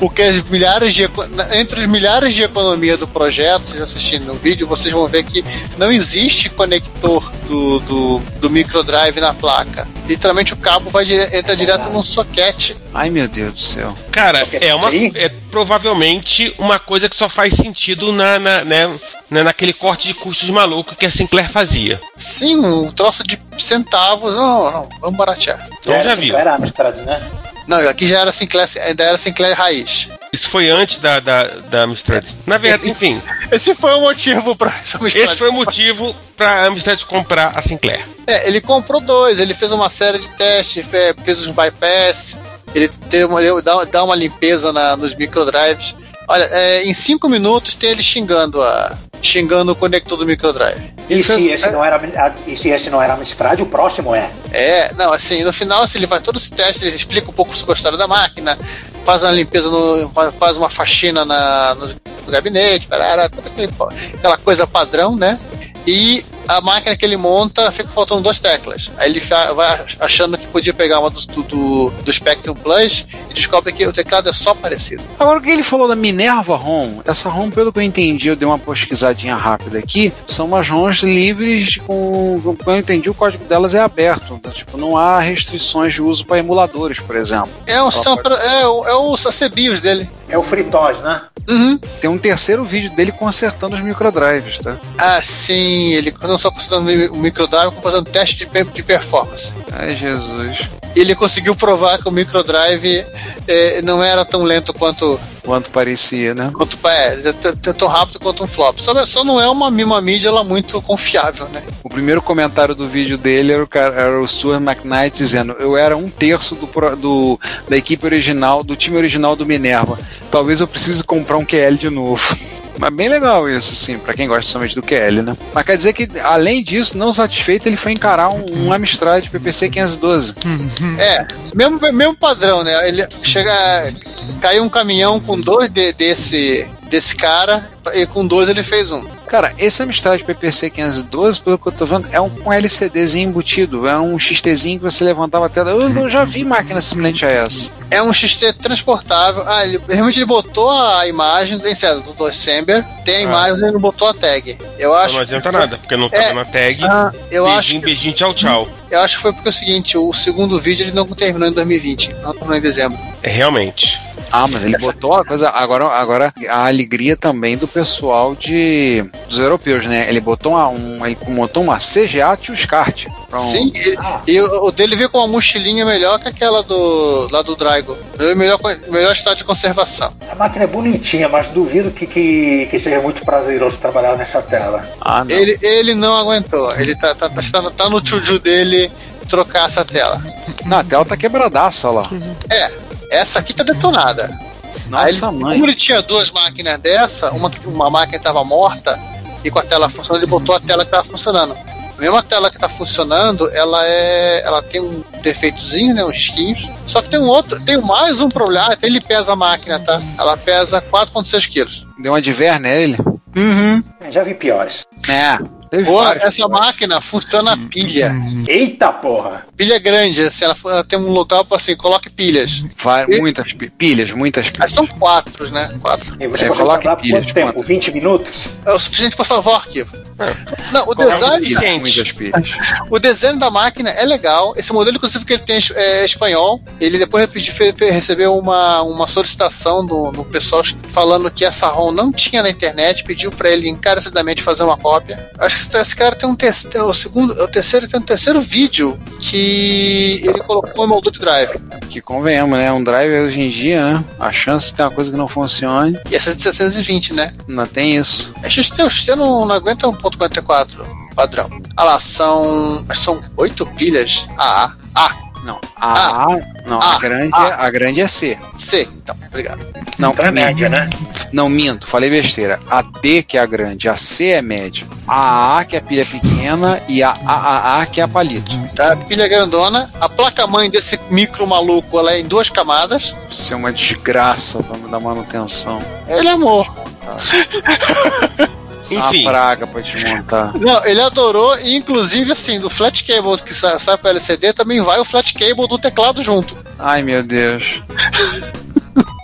porque as milhares de... entre os milhares de economia do projeto, vocês assistindo o vídeo, vocês vão ver que não existe conector do, do, do microdrive na placa. Literalmente o cabo vai dire... entra direto num soquete. Ai, meu Deus do céu. Cara, é, uma, é provavelmente uma coisa que só faz sentido na, na, né, naquele corte de custos maluco que a Sinclair fazia. Sim, um troço de centavos. Não, não, não. Vamos baratear. Então já, já viu. Era Amstrad, né? Não, aqui já era Sinclair, ainda era Sinclair raiz. Isso foi antes da, da, da Amstrad. Na verdade, enfim. Esse foi o motivo para Amstrad. Esse foi o motivo para Amstrad comprar a Sinclair. É, ele comprou dois, ele fez uma série de testes, fez os bypass, ele, teve uma, ele dá, dá uma limpeza na, nos microdrives. Olha, é, em cinco minutos tem ele xingando a... xingando o conector do microdrive. E fez... se esse não era, e se esse não era Amstrad, o próximo é? É, não, assim, no final, assim, ele faz todo esse teste, ele explica um pouco sobre a história da máquina, faz uma limpeza, no, faz uma faxina na, no, no gabinete, aquela coisa padrão, né? E a máquina que ele monta fica faltando duas teclas. Aí ele vai achando que podia pegar uma do, do, do Spectrum Plus e descobre que o teclado é só parecido. Agora, o que ele falou da Minerva ROM, essa ROM, pelo que eu entendi, eu dei uma pesquisadinha rápida aqui, são umas ROMs livres, com, com, quando eu entendi, o código delas é aberto. Então, tipo, não há restrições de uso para emuladores, por exemplo. É o, pode... é o, é o sacebios dele. É o FreeTOS, né? Uhum. Tem um terceiro vídeo dele consertando os microdrives, tá? Ah, sim, ele não só consertando o microdrive, como fazendo teste de, de performance. Ai, Jesus. Ele conseguiu provar que o microdrive eh, não era tão lento quanto quanto parecia, né? Quanto, é, é tão rápido quanto um flop. Só, só não é uma, uma mídia ela muito confiável, né? O primeiro comentário do vídeo dele era o, cara, era o Stuart McKnight dizendo: eu era um terço do, do, da equipe original, do time original do Minerva. Talvez eu precise comprar um Q L de novo. Mas bem legal isso, sim, pra quem gosta somente do Q L, né? Mas quer dizer que, além disso, não satisfeito, ele foi encarar um, um Amstrad P P C quinhentos e doze. É, mesmo, mesmo padrão, né? Ele chega... Caiu um caminhão com dois de, desse, desse cara, e com dois ele fez um. Cara, esse Amstrad P P C quinhentos e doze, pelo que eu tô vendo, é um, um LCDzinho embutido, é um XTzinho que você levantava a tela. Eu, eu já vi máquina semelhante a essa. É um X T transportável. Ah, ele, realmente ele botou a imagem, tem certo, do DOScember, tem a ah. imagem, ele não botou a tag. Eu acho. Não adianta que... nada, porque não tá é... na tag. Ah, eu beijinho, acho que... beijinho, tchau, tchau. Eu acho que foi porque é o seguinte, o segundo vídeo ele não terminou em dois mil e vinte, não terminou em dezembro. É, realmente. Ah, mas ele botou a coisa... Agora, agora a alegria também do pessoal de... dos europeus, né? Ele botou uma, um, ele montou uma C G A Tioscart. Um... Sim, ele, ah. e o, o dele veio com uma mochilinha melhor que aquela do, lá do Draigo. O melhor, melhor estado de conservação. A máquina é bonitinha, mas duvido que, que, que seja muito prazeroso trabalhar nessa tela. Ah, não. Ele, ele não aguentou. Ele tá, tá, tá, tá no tchuju dele trocar essa tela. Não, a tela tá quebradaça, olha lá. É. Essa aqui tá detonada. Nossa, aí, mãe. Como ele tinha duas máquinas dessa, uma, uma máquina estava morta e com a tela funcionando, ele botou a tela que estava funcionando. A mesma tela que tá funcionando, ela é, ela tem um defeitozinho, né, uns risquinhos. Só que tem um outro, tem mais um problema, até ele pesa a máquina, tá? Ela pesa quatro vírgula seis quilos. Deu uma de ver nele? Uhum. Já vi piores. É. Pô, essa máquina funciona pilha. Eita porra! Pilha grande, assim, ela, ela tem um local para assim, coloque pilhas. Vai, e... Muitas pilhas, muitas pilhas. Mas são quatro, né? Quatro. E você é, coloca por quanto tempo? Quatro. vinte minutos? É o suficiente para salvar o arquivo. É. Não, o design, é muitas pilhas. O design da máquina é legal. Esse modelo, inclusive, que ele tem é espanhol. Ele depois recebeu uma, uma solicitação do, do pessoal falando que essa ROM não tinha na internet, pediu para ele encarecidamente fazer uma cópia. Acho que esse cara tem um terceiro, o segundo, o terceiro tem um terceiro vídeo que ele colocou no Adult Drive. Que convenhamos, né? Um drive hoje em dia, né? A chance de ter uma coisa que não funcione. E essa é de seiscentos e vinte, né? Não tem isso. É X T, o X T não, não aguenta um ponto quarenta e quatro padrão. Ah lá, são são oito pilhas. A, A, A. Não, a, a, não a, a, grande a. É, a grande é C. C, então, obrigado. Não, então é média, né? Não, minto, falei besteira. A D que é a grande, a C é média. A A que é a pilha pequena e a A A A que é a palito. A pilha grandona, a placa-mãe desse micro maluco, ela é em duas camadas. Isso é uma desgraça, vamos dar manutenção. Ele é amor. Tá. Uma enfim. Praga pra desmontar. Não, ele adorou, e inclusive assim, do flat cable que sai, sai pra L C D também vai o flat cable do teclado junto. Ai meu Deus.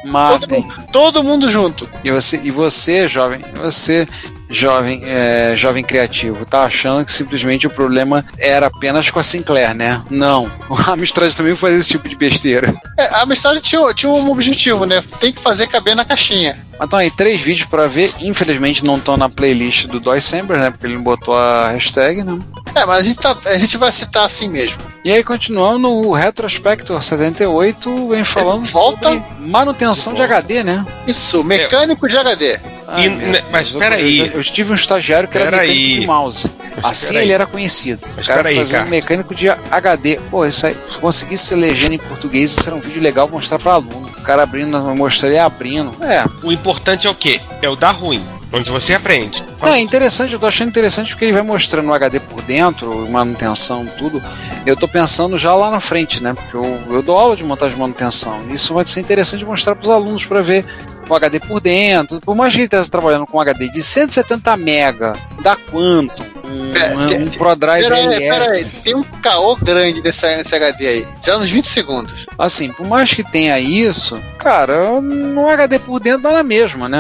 Matem. Todo, todo mundo junto. E você, e você jovem, você jovem, é, jovem criativo, tá achando que simplesmente o problema era apenas com a Sinclair, né? Não. A Amstrad também faz esse tipo de besteira. É, a Amstrad tinha, tinha um objetivo, né? Tem que fazer caber na caixinha. Então aí, três vídeos pra ver. Infelizmente não estão na playlist do DOScember, né? Porque ele não botou a hashtag, né? É, mas a gente, tá, a gente vai citar assim mesmo. E aí, continuando, o Retrospector setenta e oito vem falando volta sobre manutenção de H D, né? Isso, mecânico de H D. Ai, e, meu, mas peraí. Eu, eu tive um estagiário que era mecânico aí. De mouse. Mas assim ele aí. Era conhecido. Mas o cara fazia aí, cara. Um mecânico de H D. Pô, isso aí, se conseguisse ser legenda em português, isso era um vídeo legal mostrar pra aluno. O cara abrindo, eu mostrei abrindo. É. O importante é o quê? É o dar ruim. Onde você aprende. Não, é interessante, eu tô achando interessante porque ele vai mostrando o H D por dentro, manutenção, tudo. Eu tô pensando já lá na frente, né? Porque eu, eu dou aula de montagem e manutenção. Isso vai ser interessante mostrar pros alunos para ver o H D por dentro. Por mais que ele esteja trabalhando com um H D de cento e setenta mega, dá quanto? Um, pera, um, tem, um ProDrive L S. Tem um caô grande desse, desse H D aí. Já nos vinte segundos. Assim, por mais que tenha isso, cara, um H D por dentro dá na mesma, né?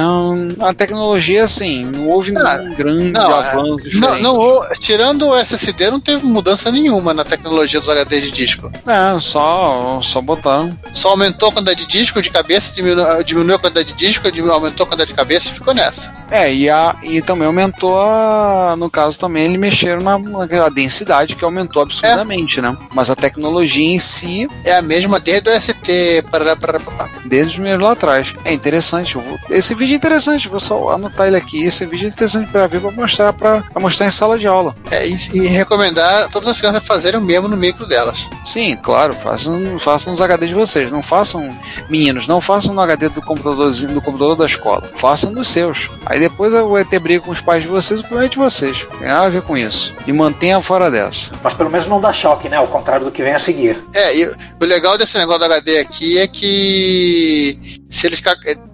A tecnologia, assim, não houve cara, um grande não, avanço. Não, não, tirando o S S D, não teve mudança nenhuma na tecnologia dos H Ds de disco. É, só, só botaram. Só aumentou a quantidade de disco de cabeça, diminu, diminuiu a quantidade de disco, aumentou a quantidade de cabeça e ficou nessa. É, e, a, e também aumentou, a, no caso também, ele mexeram na, naquela densidade que aumentou absurdamente, é. né? Mas a tecnologia em si é a mesma desde o S T, para, para, para. desde os meus lá atrás. É interessante. Vou, esse vídeo é interessante. Vou só anotar ele aqui. Esse vídeo é interessante para ver, para mostrar, para mostrar em sala de aula. É, e, e recomendar todas as crianças fazerem o mesmo no micro delas. Sim, claro. Façam, façam os H D de vocês. Não façam, meninos, não façam no H D do computadorzinho, do computador da escola. Façam dos seus. Aí depois eu vou ter briga com os pais de vocês e provavelmente vocês. Não tem nada a ver com isso. E mantenha fora dessa. Mas pelo menos não dá choque, né? Ao contrário do que vem a seguir. É, e o legal desse negócio do H D aqui é que se eles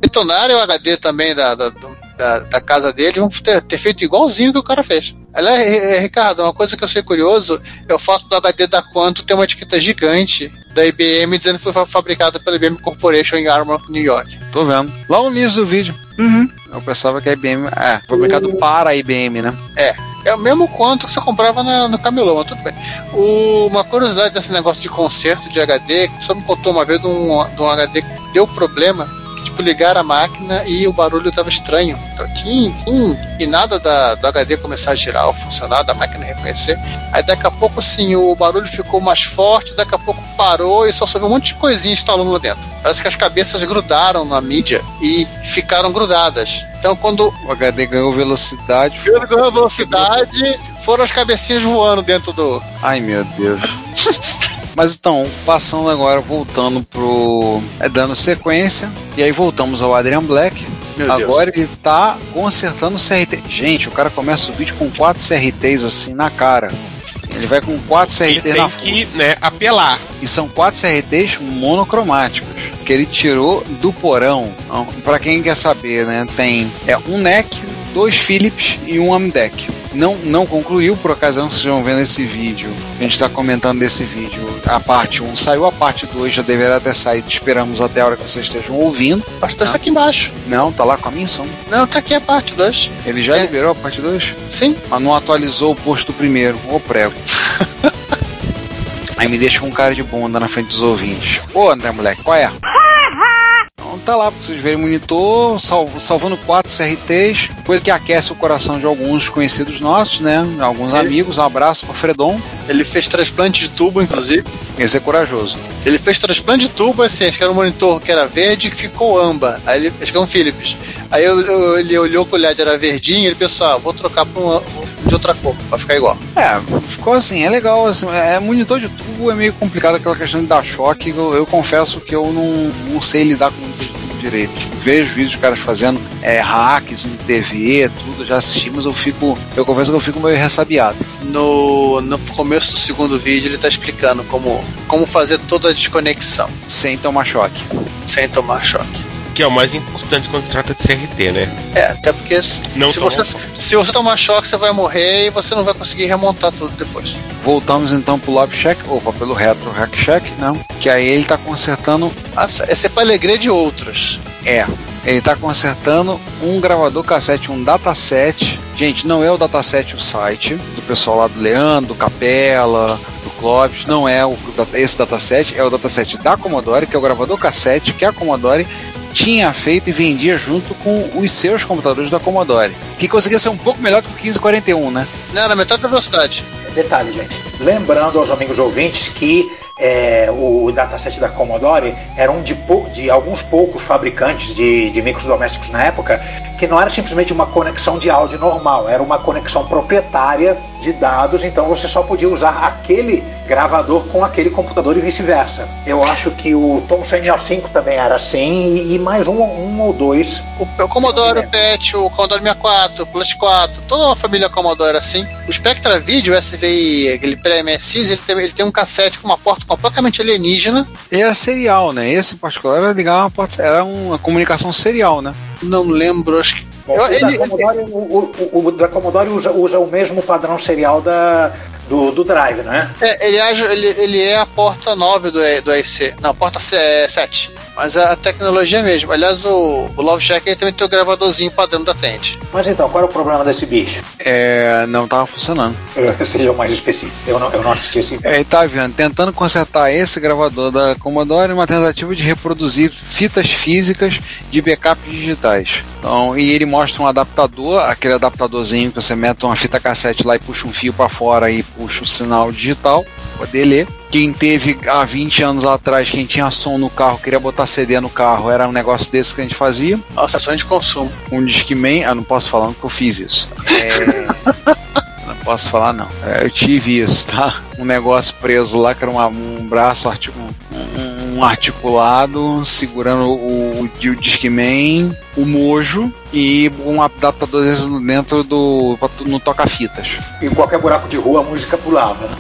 detonarem o H D também da, da, da, da casa deles, vão ter, ter feito igualzinho que o cara fez. Aliás, Ricardo, uma coisa que eu sei curioso é o fato do H D da Quanto ter uma etiqueta gigante da I B M dizendo que foi fabricada pela I B M Corporation em Armonk, New York. Tô vendo. Lá no início do vídeo. Uhum. Eu pensava que a I B M... É, foi fabricado uh. para a I B M, né? É. É o mesmo quanto que você comprava na, no camelô, mas tudo bem. O, uma curiosidade desse negócio de conserto de H D, que só me contou uma vez de um, de um H D que deu problema, que tipo, ligaram a máquina e o barulho tava estranho. Então, tim, tim, e nada da, do H D começar a girar ou funcionar, da máquina reconhecer. Aí daqui a pouco, sim, o barulho ficou mais forte, daqui a pouco parou e só sobrou um monte de coisinha instalando lá dentro. Parece que as cabeças grudaram na mídia e ficaram grudadas. Então, quando o H D ganhou velocidade, ele ganhou velocidade, foram as cabecinhas voando dentro do... Ai, meu Deus. Mas então, passando agora, voltando pro... É, dando sequência. E aí voltamos ao Adrian Black. Meu agora Deus. Ele tá consertando C R T. Gente, o cara começa o vídeo com quatro C R Ts assim na cara. Ele vai com quatro C R Ts na força. Ele tem que, né, apelar. E são quatro C R Ts monocromáticos, que ele tirou do porão. Então, pra quem quer saber, né, tem é, um N E C, dois Philips e um Amdec. Não, não concluiu, por ocasião, vocês vão vendo esse vídeo. A gente está comentando desse vídeo. A parte um saiu, a parte dois já deverá ter saído. Esperamos até a hora que vocês estejam ouvindo. A parte dois está aqui embaixo. Não, tá lá com a menção. Não, tá aqui a parte dois. Ele já é. liberou a parte dois? Sim. Mas não atualizou o post do primeiro. Ô prego. Aí me deixa com um cara de bunda na frente dos ouvintes. Ô, André, moleque, qual é? Então tá lá, pra vocês verem o monitor, salvo, salvando quatro C R Ts, coisa que aquece o coração de alguns conhecidos nossos, né? Alguns ele, amigos, um abraço pro Fredon. Ele fez transplante de tubo, inclusive. Esse é corajoso. Ele fez transplante de tubo, assim, acho que era um monitor que era verde, que ficou âmbar. Aí ele, acho que é um Philips. Aí eu, eu, ele olhou que o LED era verdinho e ele pensou, ah, vou trocar pra um... de outra cor, pra ficar igual. É, ficou assim, é legal, assim, é monitor de tubo, é meio complicado aquela questão de dar choque, eu, eu confesso que eu não, não sei lidar com monitor de tubo direito. Vejo vídeos de caras fazendo é, hacks em T V, tudo, já assisti, mas eu fico, eu confesso que eu fico meio ressabiado. No, no começo do segundo vídeo ele tá explicando como, como fazer toda a desconexão. Sem tomar choque. Sem tomar choque. Que é o mais importante quando se trata de C R T, né? É, até porque se, se, você, se você tomar choque, você vai morrer e você não vai conseguir remontar tudo depois. Voltamos então pro Llopis Shack, opa, pelo Retro Hack Shack, não? Que aí ele tá consertando... Nossa, essa é pra alegria de outros. É, ele tá consertando um gravador cassete, um dataset. Gente, não é o dataset o site do pessoal lá do Leandro, do Capela... Clóvis, não é o, esse dataset, é o dataset da Commodore, que é o gravador cassete que a Commodore tinha feito e vendia junto com os seus computadores da Commodore, que conseguia ser um pouco melhor que o quinze quarenta e um, né? Não, era metade da velocidade. Detalhe, gente, lembrando aos amigos ouvintes que é, o dataset da Commodore era um de, pou, de alguns poucos fabricantes de, de micros domésticos na época, que não era simplesmente uma conexão de áudio normal, era uma conexão proprietária de dados, então você só podia usar aquele gravador com aquele computador e vice-versa. Eu acho que o Thomson M cinco também era assim, e, e mais um, um ou dois. O, o Commodore, o P E T, o Commodore sessenta e quatro, o Plus quatro, toda a família Commodore era assim. O Spectra Video, o S V I, aquele pré-M S X, ele tem, ele tem um cassete com uma porta completamente alienígena. Ele era serial, né? Esse em particular era ligar uma porta, era uma comunicação serial, né? Não lembro, acho que... Bom, eu, ele, da Commodore, ele... o, o, o, o da Commodore usa, usa o mesmo padrão serial da, do, do Drive, né? É, ele, ele, ele é a porta nove do, do A I C. Não, porta sete. Mas a tecnologia mesmo. Aliás, o, o Love Shack também tem o gravadorzinho padrão da Tandy. Mas então, qual era o problema desse bicho? É, não estava funcionando. Seja mais específico. Eu não, eu não assisti esse... É, tá vendo? Tentando consertar esse gravador da Commodore, uma tentativa de reproduzir fitas físicas de backup digitais. Então, e ele mostra um adaptador, aquele adaptadorzinho que você mete uma fita cassete lá e puxa um fio para fora e puxa o sinal digital, poder ler. Quem teve há vinte anos atrás, quem tinha som no carro, queria botar C D no carro, era um negócio desse que a gente fazia. Nossa, sonho de consumo. Um Discman, ah, não posso falar porque eu fiz isso. É... não posso falar não. É, eu tive isso, tá? Um negócio preso lá, que era uma, um braço, um, um articulado, segurando o, o, o Discman, o mojo e um adaptador dentro do... no toca-fitas. Em qualquer buraco de rua a música pulava, né?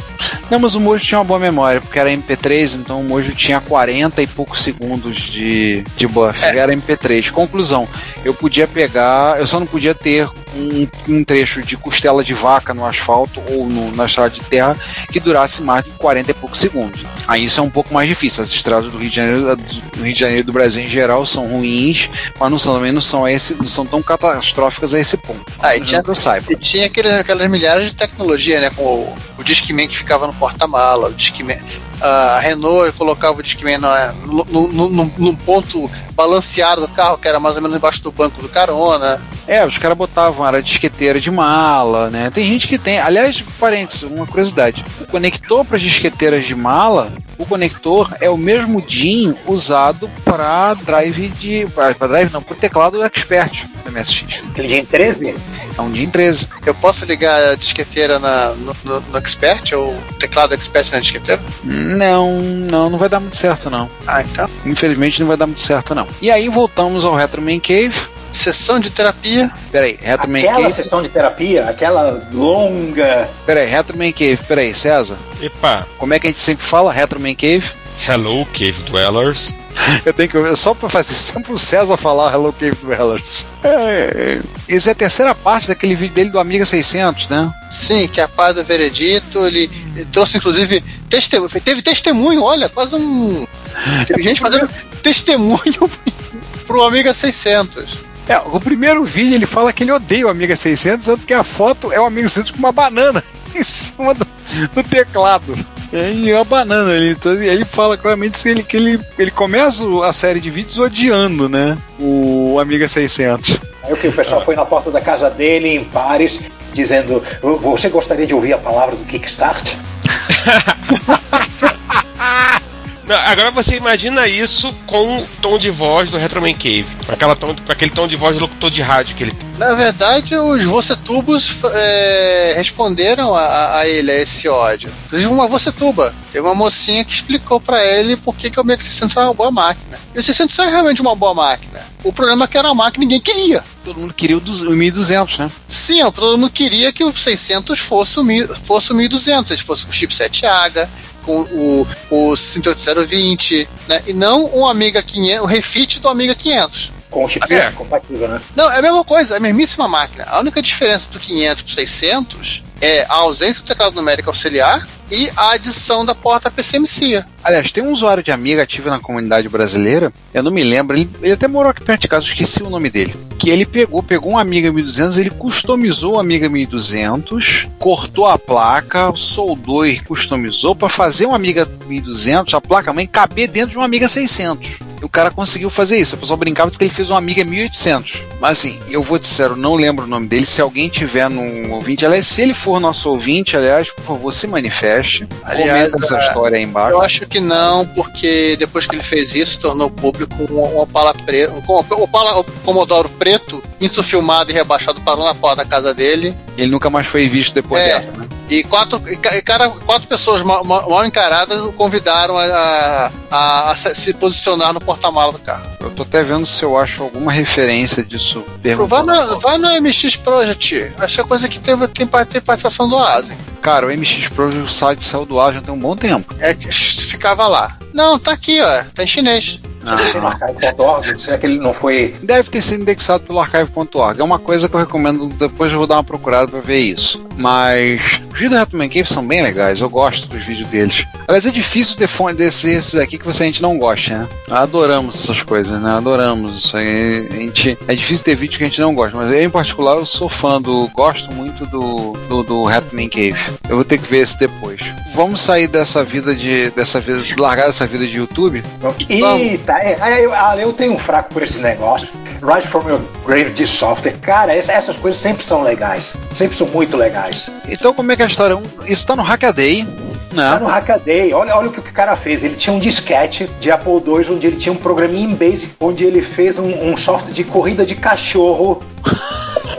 Não, mas o mojo tinha uma boa memória, porque era M P três, então o mojo tinha quarenta e poucos segundos de, de buffer. É. Era M P três. Conclusão, eu podia pegar, eu só não podia ter um, um trecho de costela de vaca no asfalto ou no, na estrada de terra que durasse mais de quarenta e poucos segundos. Aí isso é um pouco mais difícil. As estradas do Rio de Janeiro, do Rio de Janeiro e do Brasil em geral são ruins, mas não são, também não são, a esse, não são tão catastróficas a esse ponto. Ah, e tinha, que eu saiba. E tinha aqueles, aquelas milhares de tecnologia, né? Com o, o Discman que ficava no porta-mala, o Discman. A Renault colocava o Discman no, no, no, no, num ponto balanceado do carro, que era mais ou menos embaixo do banco do carona. É, os caras botavam, era disqueteira de mala, né? Tem gente que tem, aliás, parênteses, uma curiosidade, o conector para as disqueteiras de mala, o conector é o mesmo D I N usado para drive de... para drive não, para o teclado Expert do M S X. Aquele D I N treze? É um D I N treze. Eu posso ligar a disqueteira na, no, no, no Expert, ou o teclado Expert na disqueteira? Não, não, não vai dar muito certo não. Ah, então? Infelizmente não vai dar muito certo não. E aí voltamos ao Retro Man Cave. Sessão de terapia. Peraí, Retro Man Cave. Aquela sessão de terapia, aquela longa. Peraí, Retro Man Cave, peraí, César. Epa. Como é que a gente sempre fala? Retro Man Cave? Hello, Cave Dwellers. Eu tenho que ver, só pra fazer sempre o César falar Hello Cave Dwellers. É, essa é a terceira parte daquele vídeo dele do Amiga seiscentos, né? Sim, que é a parte do veredito. Ele, ele trouxe inclusive testemunho, teve testemunho, olha, quase um... Teve gente fazendo testemunho pro Amiga seiscentos. É, o primeiro vídeo ele fala que ele odeia o Amiga seiscentos, tanto que a foto é o Amiga seiscentos com uma banana em cima do, do teclado. E é a banana, ele, então, ele fala claramente que, ele, que ele, ele começa a série de vídeos odiando, né, o Amiga seiscentos. Aí o que o pessoal foi na porta da casa dele, em Paris, dizendo: você gostaria de ouvir a palavra do Kickstart? Não, agora você imagina isso com o tom de voz do Retro Man Cave, aquela tom, com aquele tom de voz do locutor de rádio que ele tem. Na verdade, os Vocetubos é, responderam a, a ele, a esse ódio. Inclusive uma Vocetuba, tem uma mocinha que explicou pra ele por que o Amiga seiscentos era uma boa máquina. E o seiscentos era realmente uma boa máquina. O problema é que era uma máquina que ninguém queria. Todo mundo queria o mil e duzentos, né? Sim, todo mundo queria que o seiscentos fosse o mil e duzentos, se fosse o chipset A G A, com o, o cinquenta e oito zero vinte, né? E não um Amiga quinhentos, o refit do Amiga quinhentos. Com o chipset é compatível, né? Não, é a mesma coisa, é a mesmíssima máquina. A única diferença do quinhentos pro seiscentos é a ausência do teclado numérico auxiliar e a adição da porta P C M C. Aliás, tem um usuário de Amiga ativo na comunidade brasileira, eu não me lembro, ele, ele até morou aqui perto de casa, eu esqueci o nome dele, que ele pegou, pegou um Amiga mil e duzentos, ele customizou o Amiga mil e duzentos, cortou a placa, soldou e customizou para fazer um Amiga mil e duzentos, a placa-mãe, caber dentro de um Amiga seiscentos. O cara conseguiu fazer isso, o pessoal brincava que ele fez um Amiga mil e oitocentos, mas assim, eu vou dizer, eu não lembro o nome dele, se alguém tiver num ouvinte, aliás, se ele for nosso ouvinte, aliás, por favor, se manifeste, aliás, comenta essa história aí embaixo. Eu acho que não, porque depois que ele fez isso, tornou público um Opala preto, um, um, um, um Commodore preto, insufilmado e rebaixado, parou na porta da casa dele. Ele nunca mais foi visto depois é, dessa, né? E quatro, e cara, quatro pessoas mal, mal encaradas o convidaram a, a, a se posicionar no porta-mala do carro. Eu tô até vendo se eu acho alguma referência disso. Vai no, vai no M X Project. Acho que é coisa que teve, tem, tem participação do Asen. Cara, o M X Project, o site saiu do ar já tem um bom tempo. É que ficava lá. Não, tá aqui, ó. Tá em chinês. Archive ponto org, será que ele não foi... Deve ter sido indexado pelo archive ponto org. É uma coisa que eu recomendo, depois eu vou dar uma procurada pra ver isso. Mas os vídeos do Retro Man Cave são bem legais, eu gosto dos vídeos deles. Mas é difícil ter fone desses aqui que você, a gente não gosta, né? Adoramos essas coisas, né? Adoramos isso aí. A gente, é difícil ter vídeo que a gente não gosta, mas eu, em particular, eu sou fã do... Gosto muito do, do, do Hatman Cave. Eu vou ter que ver esse depois. Vamos sair dessa vida de... Dessa vida, largar essa vida de YouTube? Eita, eu, eu tenho um fraco por esse negócio. Rise from your grave de software. Cara, essas coisas sempre são legais. Sempre são muito legais. Então, como é que é a história? Isso tá no Hackaday... Tá no Hackaday, olha, olha o que o cara fez. Ele tinha um disquete de Apple dois, onde ele tinha um programinha em Basic, onde ele fez um, um software de corrida de cachorro.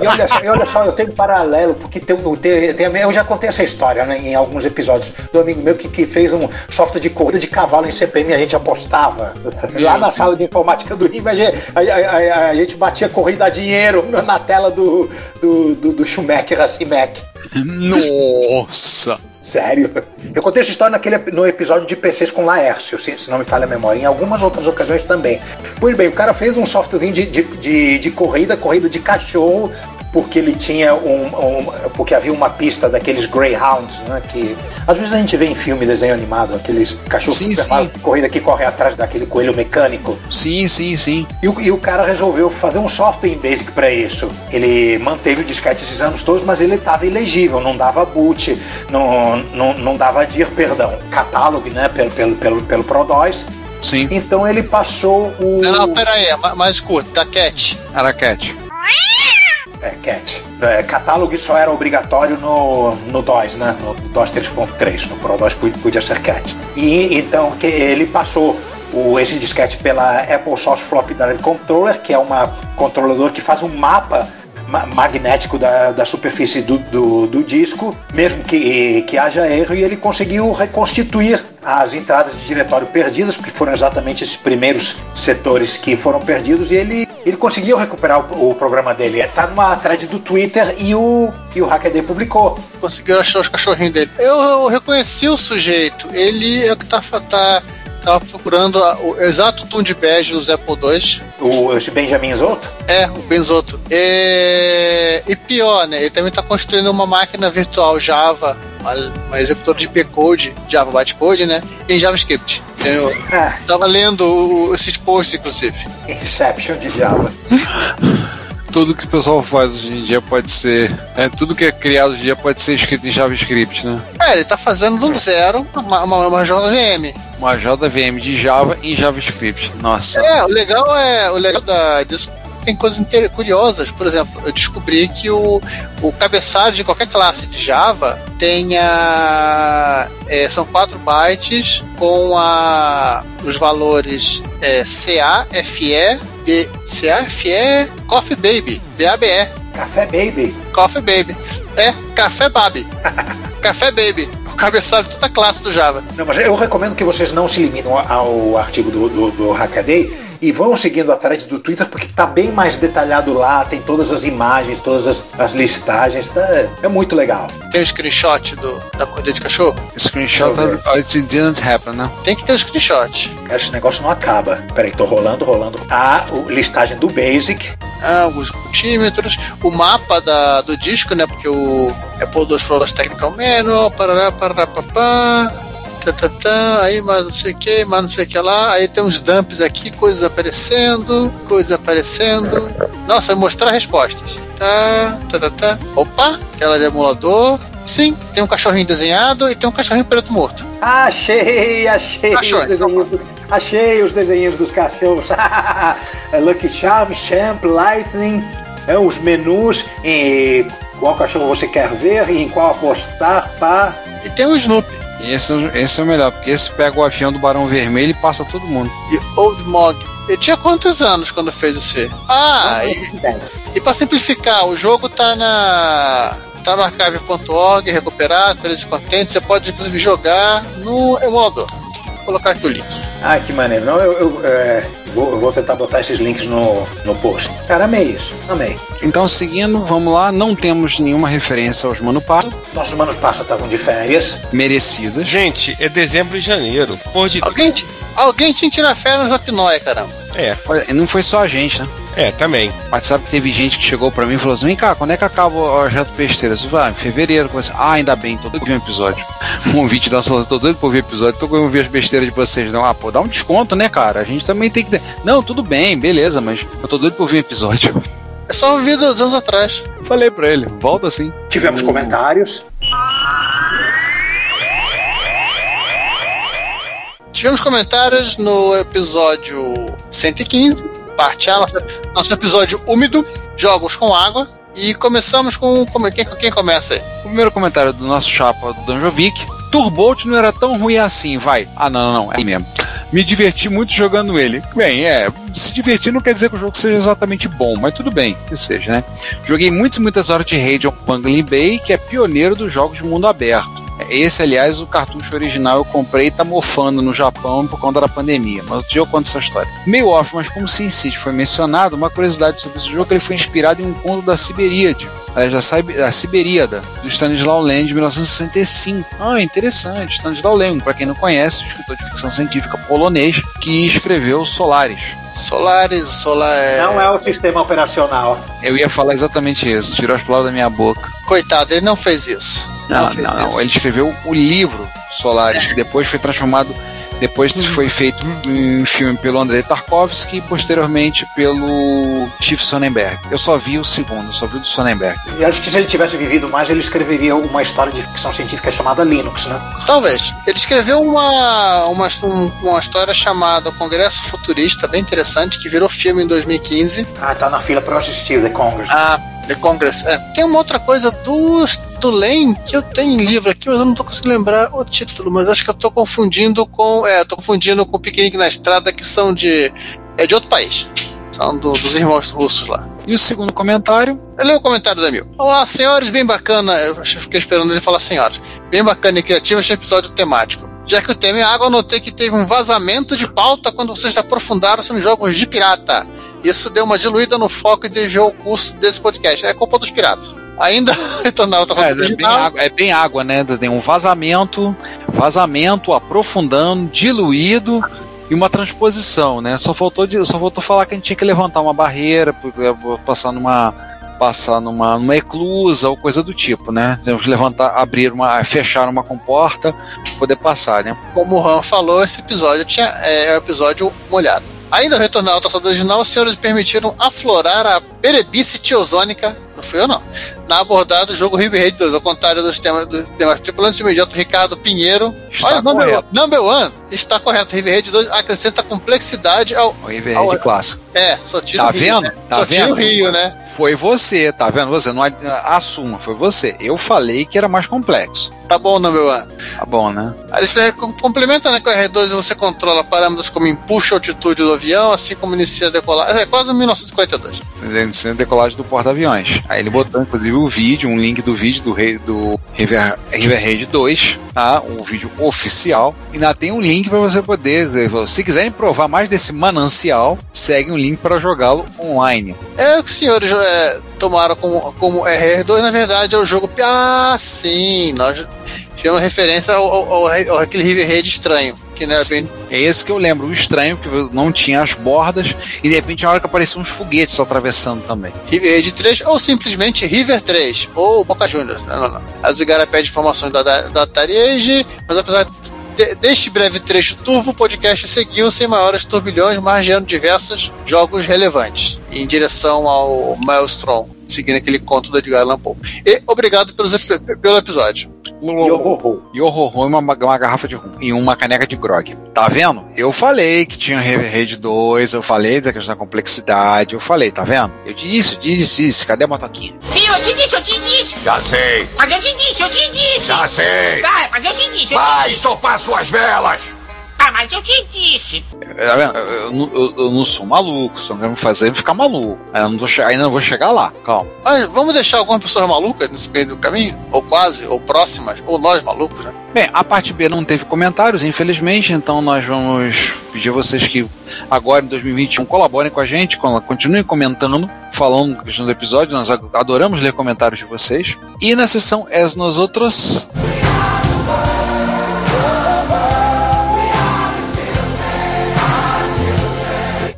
E olha, e olha só, eu tenho um paralelo, porque tem, tem, tem, eu já contei essa história, né, em alguns episódios, do amigo meu que, que fez um software de corrida de cavalo em C P M e a gente apostava. Lá na sala de informática do Rio, a, a, a, a gente batia corrida a dinheiro na tela do, do, do, do Schumacher, assim, Mac. Nossa! Sério? Eu contei essa história naquele, no episódio de P Cs com Laércio, se, se não me falha a memória, em algumas outras ocasiões também. Pois bem, o cara fez um softwarezinho de, de, de, de corrida, corrida de cachorro, porque ele tinha um, um... porque havia uma pista daqueles Greyhounds, né, que às vezes a gente vê em filme, desenho animado, aqueles cachorros sim, que preparam corrida que corre atrás daquele coelho mecânico. Sim, sim, sim. E o, e o cara resolveu fazer um software em Basic para isso. Ele manteve o disquete esses anos todos, mas ele estava ilegível, não dava boot, não, não, não dava dir, perdão, catálogo, né, pelo, pelo, pelo, pelo P R O D O S. Sim. Então ele passou o... Não, não, pera aí, mais curto, da Cat. Era Cat. É, Cat. É, catálogo só era obrigatório no, no D O S, né? No DOS três ponto três. No P R O D O S podia ser Cat. E então que ele passou o, esse disquete pela Apple Source Floppy Drive Controller, que é uma controlador que faz um mapa ma magnético da, da superfície do, do, do disco, mesmo que, que haja erro, e ele conseguiu reconstituir as entradas de diretório perdidas, porque foram exatamente esses primeiros setores que foram perdidos, e ele, ele conseguiu recuperar o, o programa dele. Tá numa thread do Twitter e o, e o Hackaday publicou. Conseguiram achar os cachorrinhos dele. Eu, eu reconheci o sujeito. Ele é o que tá... tá... Tava procurando a, o exato tom de bege do Apple dois. O esse Benjamin Zotto? É, o Benzoto. E, e pior, né? Ele também tá construindo uma máquina virtual Java, uma, uma executora de P-Code, Java Bytecode, né? Em JavaScript. Eu ah. tava lendo o, esses posts, inclusive. Inception de Java. Tudo que o pessoal faz hoje em dia pode ser... É, tudo que é criado hoje em dia pode ser escrito em JavaScript, né? É, ele tá fazendo do zero uma, uma, uma J V M. Uma J V M de Java em JavaScript. Nossa. É, o legal é... O legal da, disso tem coisas curiosas. Por exemplo, eu descobri que o, o cabeçalho de qualquer classe de Java tem a... É, são quatro bytes com a, os valores é, C A, F E... C A F E Coffee Baby, B A B E. Café Baby. Coffee Baby. É, Café Baby. Café Baby. O cabeçalho de toda a classe do Java. Não, mas eu recomendo que vocês não se limitem ao artigo do, do, do Hackaday e vão seguindo a thread do Twitter, porque tá bem mais detalhado lá, tem todas as imagens, todas as, as listagens, tá, é muito legal. Tem o um screenshot do, da corrida de cachorro? Screenshot it didn't happen, né? Tem que ter o um screenshot. Cara, esse negócio não acaba. Peraí, tô rolando, rolando. A o, listagem do Basic. Ah, os multímetros, o mapa da, do disco, né, porque o Apple dois Pro Technical Manual, parará, parará, papá... aí mais não sei o que, mais não sei o que lá, aí tem uns dumps aqui, coisas aparecendo, coisas aparecendo. Nossa, mostrar respostas. Tá, tá, tá, tá. Opa, tela de emulador. Sim, tem um cachorrinho desenhado e tem um cachorrinho preto morto. Achei, achei cachorro. Os desenhos, achei os desenhos dos cachorros. Lucky Charm, Champ, Lightning, é, os menus e qual cachorro você quer ver e em qual apostar, pá. E tem o Snoopy. Esse, esse é o melhor, porque esse pega o avião do Barão Vermelho e passa todo mundo. E Old Mog, ele tinha quantos anos quando fez esse? Ah, e, e pra simplificar, o jogo tá na... tá no archive ponto org, recuperado, feliz e contente, você pode inclusive jogar no emulador. Vou colocar aqui o link. Ah, que maneiro. Não, eu... eu é... Eu vou tentar botar esses links no, no post. Cara, amei isso. Amei. Então, seguindo, vamos lá. Não temos nenhuma referência aos Mano Passa. Nossos Manos Passa estavam de férias. Merecidas. Gente, é dezembro e janeiro. Por de... Alguém, alguém tinha que tirar férias na pinóia, caramba. É. Olha, não foi só a gente, né? É, também. Mas sabe que teve gente que chegou pra mim e falou assim: vem cá, quando é que acaba o Projeto Besteira? Eu falei, ah, em fevereiro. Comecei, ah, ainda bem, tô doido pra ver um episódio. Um ouvinte da sua, tô doido pra ver episódio, tô doido ver as besteiras de vocês. Não, ah, pô, dá um desconto, né, cara? A gente também tem que... Não, tudo bem, beleza, mas eu tô doido pra ver episódio. É só ouvir dois anos atrás. Eu falei pra ele, volta assim. Tivemos comentários. Tivemos comentários no episódio cento e quinze, parte A, nosso episódio úmido, jogos com água, e começamos com... Quem, quem começa aí? O primeiro comentário do nosso chapa, do Danjovic: Turbolt não era tão ruim assim, vai. Ah, não, não, não, é mesmo. Me diverti muito jogando ele. Bem, é, se divertir não quer dizer que o jogo seja exatamente bom, mas tudo bem, que seja, né? Joguei muitas e muitas horas de raid ao Pangolin Bay, que é pioneiro dos jogos de mundo aberto. Esse, aliás, o cartucho original eu comprei e tá mofando no Japão por conta da pandemia, mas outro dia eu conto essa história. Meio off, mas como Sin City foi mencionado, uma curiosidade sobre esse jogo é que ele foi inspirado em um conto da Siberíade, aliás, da Siberíada, do Stanislaw Lem, de mil novecentos e sessenta e cinco. Ah, interessante. Stanislaw Lem, pra quem não conhece, escritor de ficção científica polonês, que escreveu Solaris. Solaris, Solaris... Não é o sistema operacional. Eu ia falar exatamente isso, tirou as palavras da minha boca. Coitado, ele não fez isso. Não, não, não, não. Ele escreveu o livro Solaris, que depois foi transformado, depois uhum. foi feito um filme pelo Andrei Tarkovsky e posteriormente pelo Steve Sonnenberg. Eu só vi o segundo, só vi o do Sonnenberg. E acho que se ele tivesse vivido mais, ele escreveria uma história de ficção científica chamada Linux, né? Talvez. Ele escreveu uma, uma, uma história chamada Congresso Futurista, bem interessante, que virou filme em dois mil e quinze. Ah, tá na fila pra eu assistir, The Congress. Ah, The Congress, é. Tem uma outra coisa dos... do Lem, que eu tenho em livro aqui, mas eu não tô conseguindo lembrar o título, mas acho que eu tô confundindo com, é, tô confundindo com o Piquenique na Estrada, que são de, é de outro país, são do, dos irmãos russos lá. E o segundo comentário? Eu leio o comentário do Emil. Olá, senhores, bem bacana, eu fiquei esperando ele falar senhores, bem bacana e criativo este episódio temático. Já que o tema é água, eu notei que teve um vazamento de pauta quando vocês aprofundaram-se nos jogos de pirata. Isso deu uma diluída no foco e desviou o curso desse podcast. É culpa dos piratas. Ainda retornar outra coisa. É, é, bem água, é bem água, né? Tem um vazamento, vazamento, aprofundando, diluído e uma transposição, né? Só faltou, só faltou falar que a gente tinha que levantar uma barreira, passar numa... passar numa, numa eclusa ou coisa do tipo, né? Temos que levantar, abrir uma, fechar uma comporta para poder passar, né? Como o Ram falou, esse episódio tinha, é o episódio molhado. Ainda retornar ao traçado original, os senhores permitiram aflorar a perebice tiozônica, não fui eu não, na abordada do jogo River Raid dois, ao contrário dos temas, dos temas tripulantes imediato, Ricardo Pinheiro. Está olha, number one, number one, está correto, River Raid dois acrescenta complexidade ao... O River Raid ao... clássico. É, só tira tá o Rio, vendo? Né? Tá só vendo? Tira o Rio, né? Foi você, tá vendo? Você não assuma, foi você. Eu falei que era mais complexo. Tá bom, number one. Tá bom, né? Aí você complementa, né, com o R dois, você controla parâmetros como empuxo, altitude do avião, assim como inicia a decolagem. É quase mil novecentos e cinquenta e dois. Inicia a decolagem do porta-aviões. Aí ele botou, inclusive, o vídeo, um link do vídeo do, rei, do River, River Raid dois, tá? Um vídeo oficial. E ainda tem um link pra você poder... Se quiserem provar mais desse manancial, segue um link para jogá-lo online. É o que os senhores é, tomaram como, como R R dois, na verdade, é o jogo... Ah, sim! Nós tivemos referência ao, ao, ao aquele River Raid estranho. Que não era bem... É esse que eu lembro, o estranho, que não tinha as bordas, e de repente na hora que apareciam uns foguetes atravessando também. River Raid três, ou simplesmente River três, ou Boca Juniors. Não, não, não. As igarapé de informações da, da, da Atari Age, mas apesar de... De, deste breve trecho turvo, o podcast seguiu sem maiores turbilhões, margeando diversos jogos relevantes em direção ao Maelstrom, seguindo aquele conto do Edgar Allan Poe. E obrigado pelos, pelo episódio. Yohoho. Yohoho e uma, uma garrafa de rum e uma caneca de grog. Tá vendo? Eu falei que tinha Raid dois, eu falei da questão da complexidade, eu falei, tá vendo? Eu te disse, eu te disse, disse. Cadê a motoquinha? Sim, eu te disse, eu te disse. Já sei. Mas eu te disse, eu te disse. Já sei. Tá, mas eu te disse. Eu vai te disse. Sopar suas velas. Ah, mas eu te disse. Tá vendo? Eu, eu, eu, eu não sou maluco, só quero me fazer ficar maluco. Eu não tô che- ainda não vou chegar lá, calma. Mas vamos deixar algumas pessoas malucas nesse meio do caminho? Ou quase, ou próximas, ou nós malucos, né? Bem, a parte B não teve comentários, infelizmente, então nós vamos pedir a vocês que agora, em dois mil e vinte e um, colaborem com a gente, continuem comentando, falando na questão do episódio, nós adoramos ler comentários de vocês. E na sessão As Nós Outros...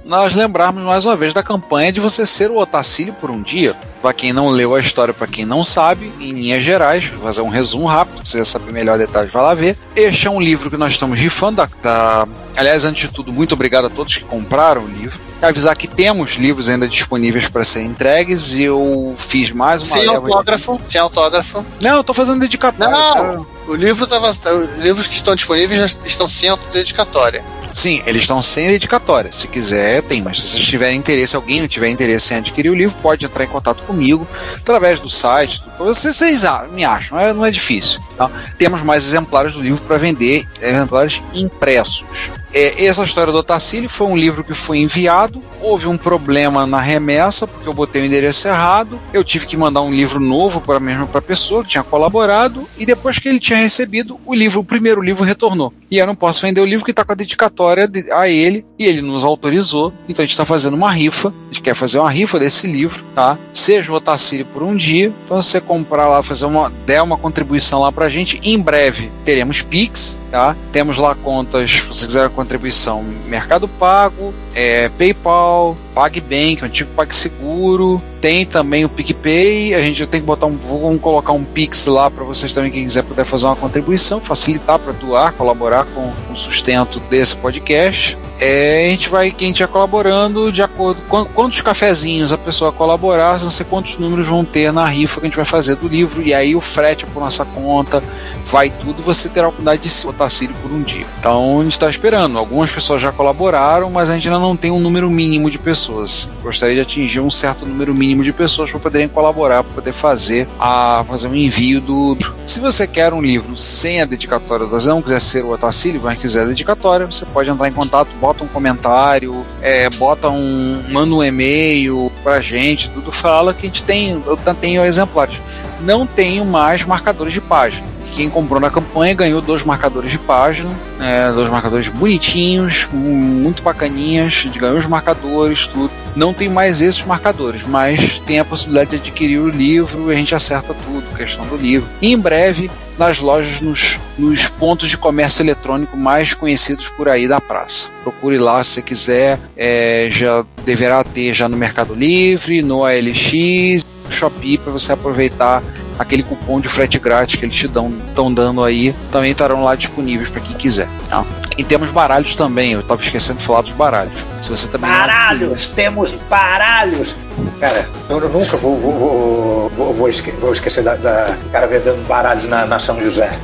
nós lembrarmos mais uma vez da campanha de você ser o Otacílio por um dia. Para quem não leu a história, para quem não sabe, em linhas gerais, vou fazer um resumo rápido, se você sabe melhor detalhes, vai lá ver. Este é um livro que nós estamos rifando. Da, da... Aliás, antes de tudo, muito obrigado a todos que compraram o livro. Avisar que temos livros ainda disponíveis para serem entregues, e eu fiz mais uma... Sem autógrafo, de... sem autógrafo. Não, eu tô fazendo dedicatória. Não, o livro tava... livros que estão disponíveis já estão sem dedicatória. Sim, eles estão sem dedicatória. Se quiser, tem, mas se vocês tiverem interesse, alguém não tiver interesse em adquirir o livro, pode entrar em contato comigo através do site. Do... Vocês, vocês me acham, não é, não é difícil. Tá? Temos mais exemplares do livro para vender, exemplares impressos. É, essa história do Otacílio foi um livro que foi enviado, houve um problema na remessa, porque eu botei o endereço errado, eu tive que mandar um livro novo para a mesma pessoa que tinha colaborado, e depois que ele tinha recebido, o livro, o primeiro livro retornou. E eu não posso vender o livro que está com a dedicatória de, a ele, e ele nos autorizou, então a gente está fazendo uma rifa, a gente quer fazer uma rifa desse livro, tá? Seja o Otacílio por um dia, então você comprar lá, fazer uma, der uma contribuição lá pra gente, em breve teremos Pix, tá? Temos lá contas, se você quiser contribuição, Mercado Pago, é, PayPal, PagBank, o antigo PagSeguro, tem também o PicPay. A gente tem que botar um, vamos colocar um Pix lá para vocês também, quem quiser puder fazer uma contribuição, facilitar para doar, colaborar com, com o sustento desse podcast. É, a gente vai, quem estiver colaborando, de acordo com quantos cafezinhos a pessoa colaborar, não sei quantos números vão ter na rifa que a gente vai fazer do livro, e aí o frete é por nossa conta, vai tudo, você terá a oportunidade de se botar cílio por um dia. Então a gente está esperando, algumas pessoas já colaboraram, mas a gente ainda não tem um número mínimo de pessoas. Gostaria de atingir um certo número mínimo de pessoas para poderem colaborar, para poder fazer a fazer um envio do... Se você quer um livro sem a dedicatória, não quiser ser o Otacílio, mas quiser a dedicatória, você pode entrar em contato, bota um comentário, é, bota um, manda um e-mail pra gente, tudo fala que a gente tem, eu tenho exemplares. Não tenho mais marcadores de página. Quem comprou na campanha ganhou dois marcadores de página, é, dois marcadores bonitinhos, muito bacaninhas, ganhou os marcadores, tudo. Não tem mais esses marcadores, mas tem a possibilidade de adquirir o livro, e a gente acerta tudo, questão do livro. E em breve, nas lojas, nos, nos pontos de comércio eletrônico mais conhecidos por aí da praça. Procure lá se você quiser, é, já deverá ter já no Mercado Livre, no A L X, no Shopee, para você aproveitar aquele cupom de frete grátis que eles te dão, estão dando aí, também estarão lá disponíveis para quem quiser. Tá? E temos baralhos também, eu estava esquecendo de falar dos baralhos. Se você também baralhos! Não... Temos baralhos! Cara, eu nunca vou, vou, vou, vou, vou, esque- vou esquecer da, da cara vendendo baralhos na, na São José.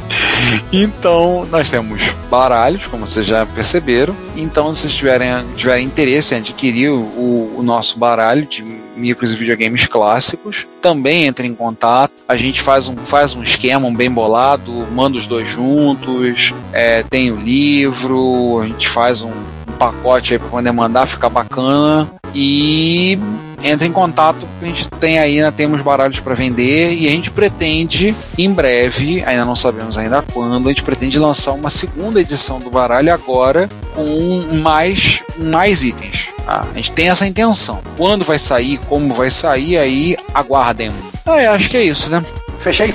Então, nós temos baralhos, como vocês já perceberam. Então, se vocês tiverem, tiverem interesse em adquirir o, o nosso baralho de micros e videogames clássicos, também entrem em contato. A gente faz um, faz um esquema, um bem bolado, manda os dois juntos, é, tem o livro, a gente faz um, um pacote aí para poder mandar, ficar bacana. E... entra em contato, a gente tem aí, ainda temos baralhos para vender, e a gente pretende, em breve, ainda não sabemos ainda quando, a gente pretende lançar uma segunda edição do baralho agora com mais, mais itens. Ah, a gente tem essa intenção. Quando vai sair, como vai sair, aí aguardem. Ah, eu acho que é isso, né? Fechei.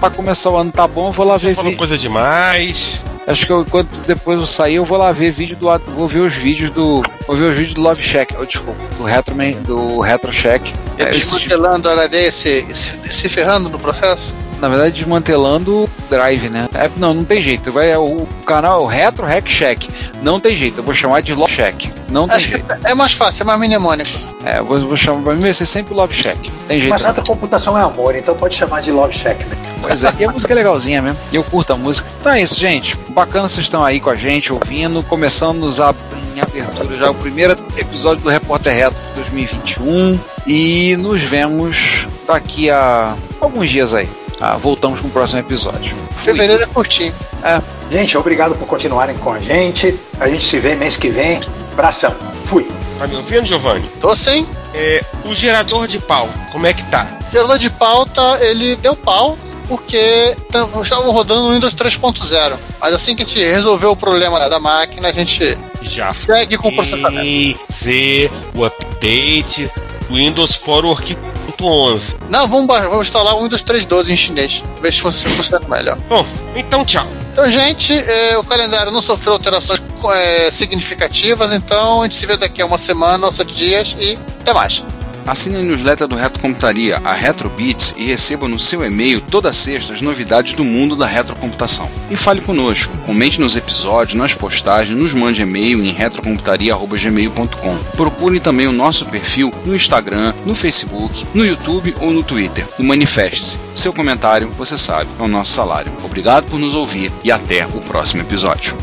Para começar o ano tá bom, eu vou lá ver. Falou coisa demais. Acho que eu, enquanto depois eu sair, eu vou lá ver vídeo do... Vou ver os vídeos do... Vou ver os vídeos do Love Shack. Oh, desculpa. Do Retro, do Retro Shack. É, desmantelando o H D, se, se, se ferrando no processo? Na verdade, desmantelando o Drive, né? É, não, não tem jeito. Vai, é, o canal é o Retro Hack Shack. Não tem jeito. Eu vou chamar de Love Shack. Não tem Acho jeito. É mais fácil, é mais mnemônico. É, eu vou, vou chamar... Pra mim vai ser sempre Love Shack. Tem jeito. Mas nada, computação é amor, então pode chamar de Love Shack, né? Pois é, e a música é legalzinha mesmo. Eu curto a música. Então é isso, gente. Bacana vocês estão aí com a gente, ouvindo. Começamos a, em abertura já o primeiro episódio do Repórter Retro de dois mil e vinte e um. E nos vemos daqui a alguns dias aí. Ah, voltamos com o próximo episódio. Fui. Fevereiro é curtinho. É. Gente, obrigado por continuarem com a gente. A gente se vê mês que vem. Abração. Fui. Tá me ouvindo, Giovanni? Tô sim. É, o gerador de pau, como é que tá? O gerador de pau, tá, ele deu pau. Porque estavam rodando o Windows três ponto zero. Mas assim que a gente resolveu o problema da máquina, a gente já segue com o processamento. Fazer o update Windows Forward ponto onze. Não, vamos, vamos instalar o Windows três ponto doze em chinês. Ver se funciona melhor. Bom, então tchau. Então, gente, eh, o calendário não sofreu alterações eh, significativas, então a gente se vê daqui a uma semana ou sete dias e até mais. Assine a newsletter do Retrocomputaria, a Retrobits, e receba no seu e-mail toda sexta as novidades do mundo da retrocomputação. E fale conosco, comente nos episódios, nas postagens, nos mande e-mail em retrocomputaria arroba gmail ponto com. Procure também o nosso perfil no Instagram, no Facebook, no YouTube ou no Twitter. E manifeste-se. Seu comentário, você sabe, é o nosso salário. Obrigado por nos ouvir e até o próximo episódio.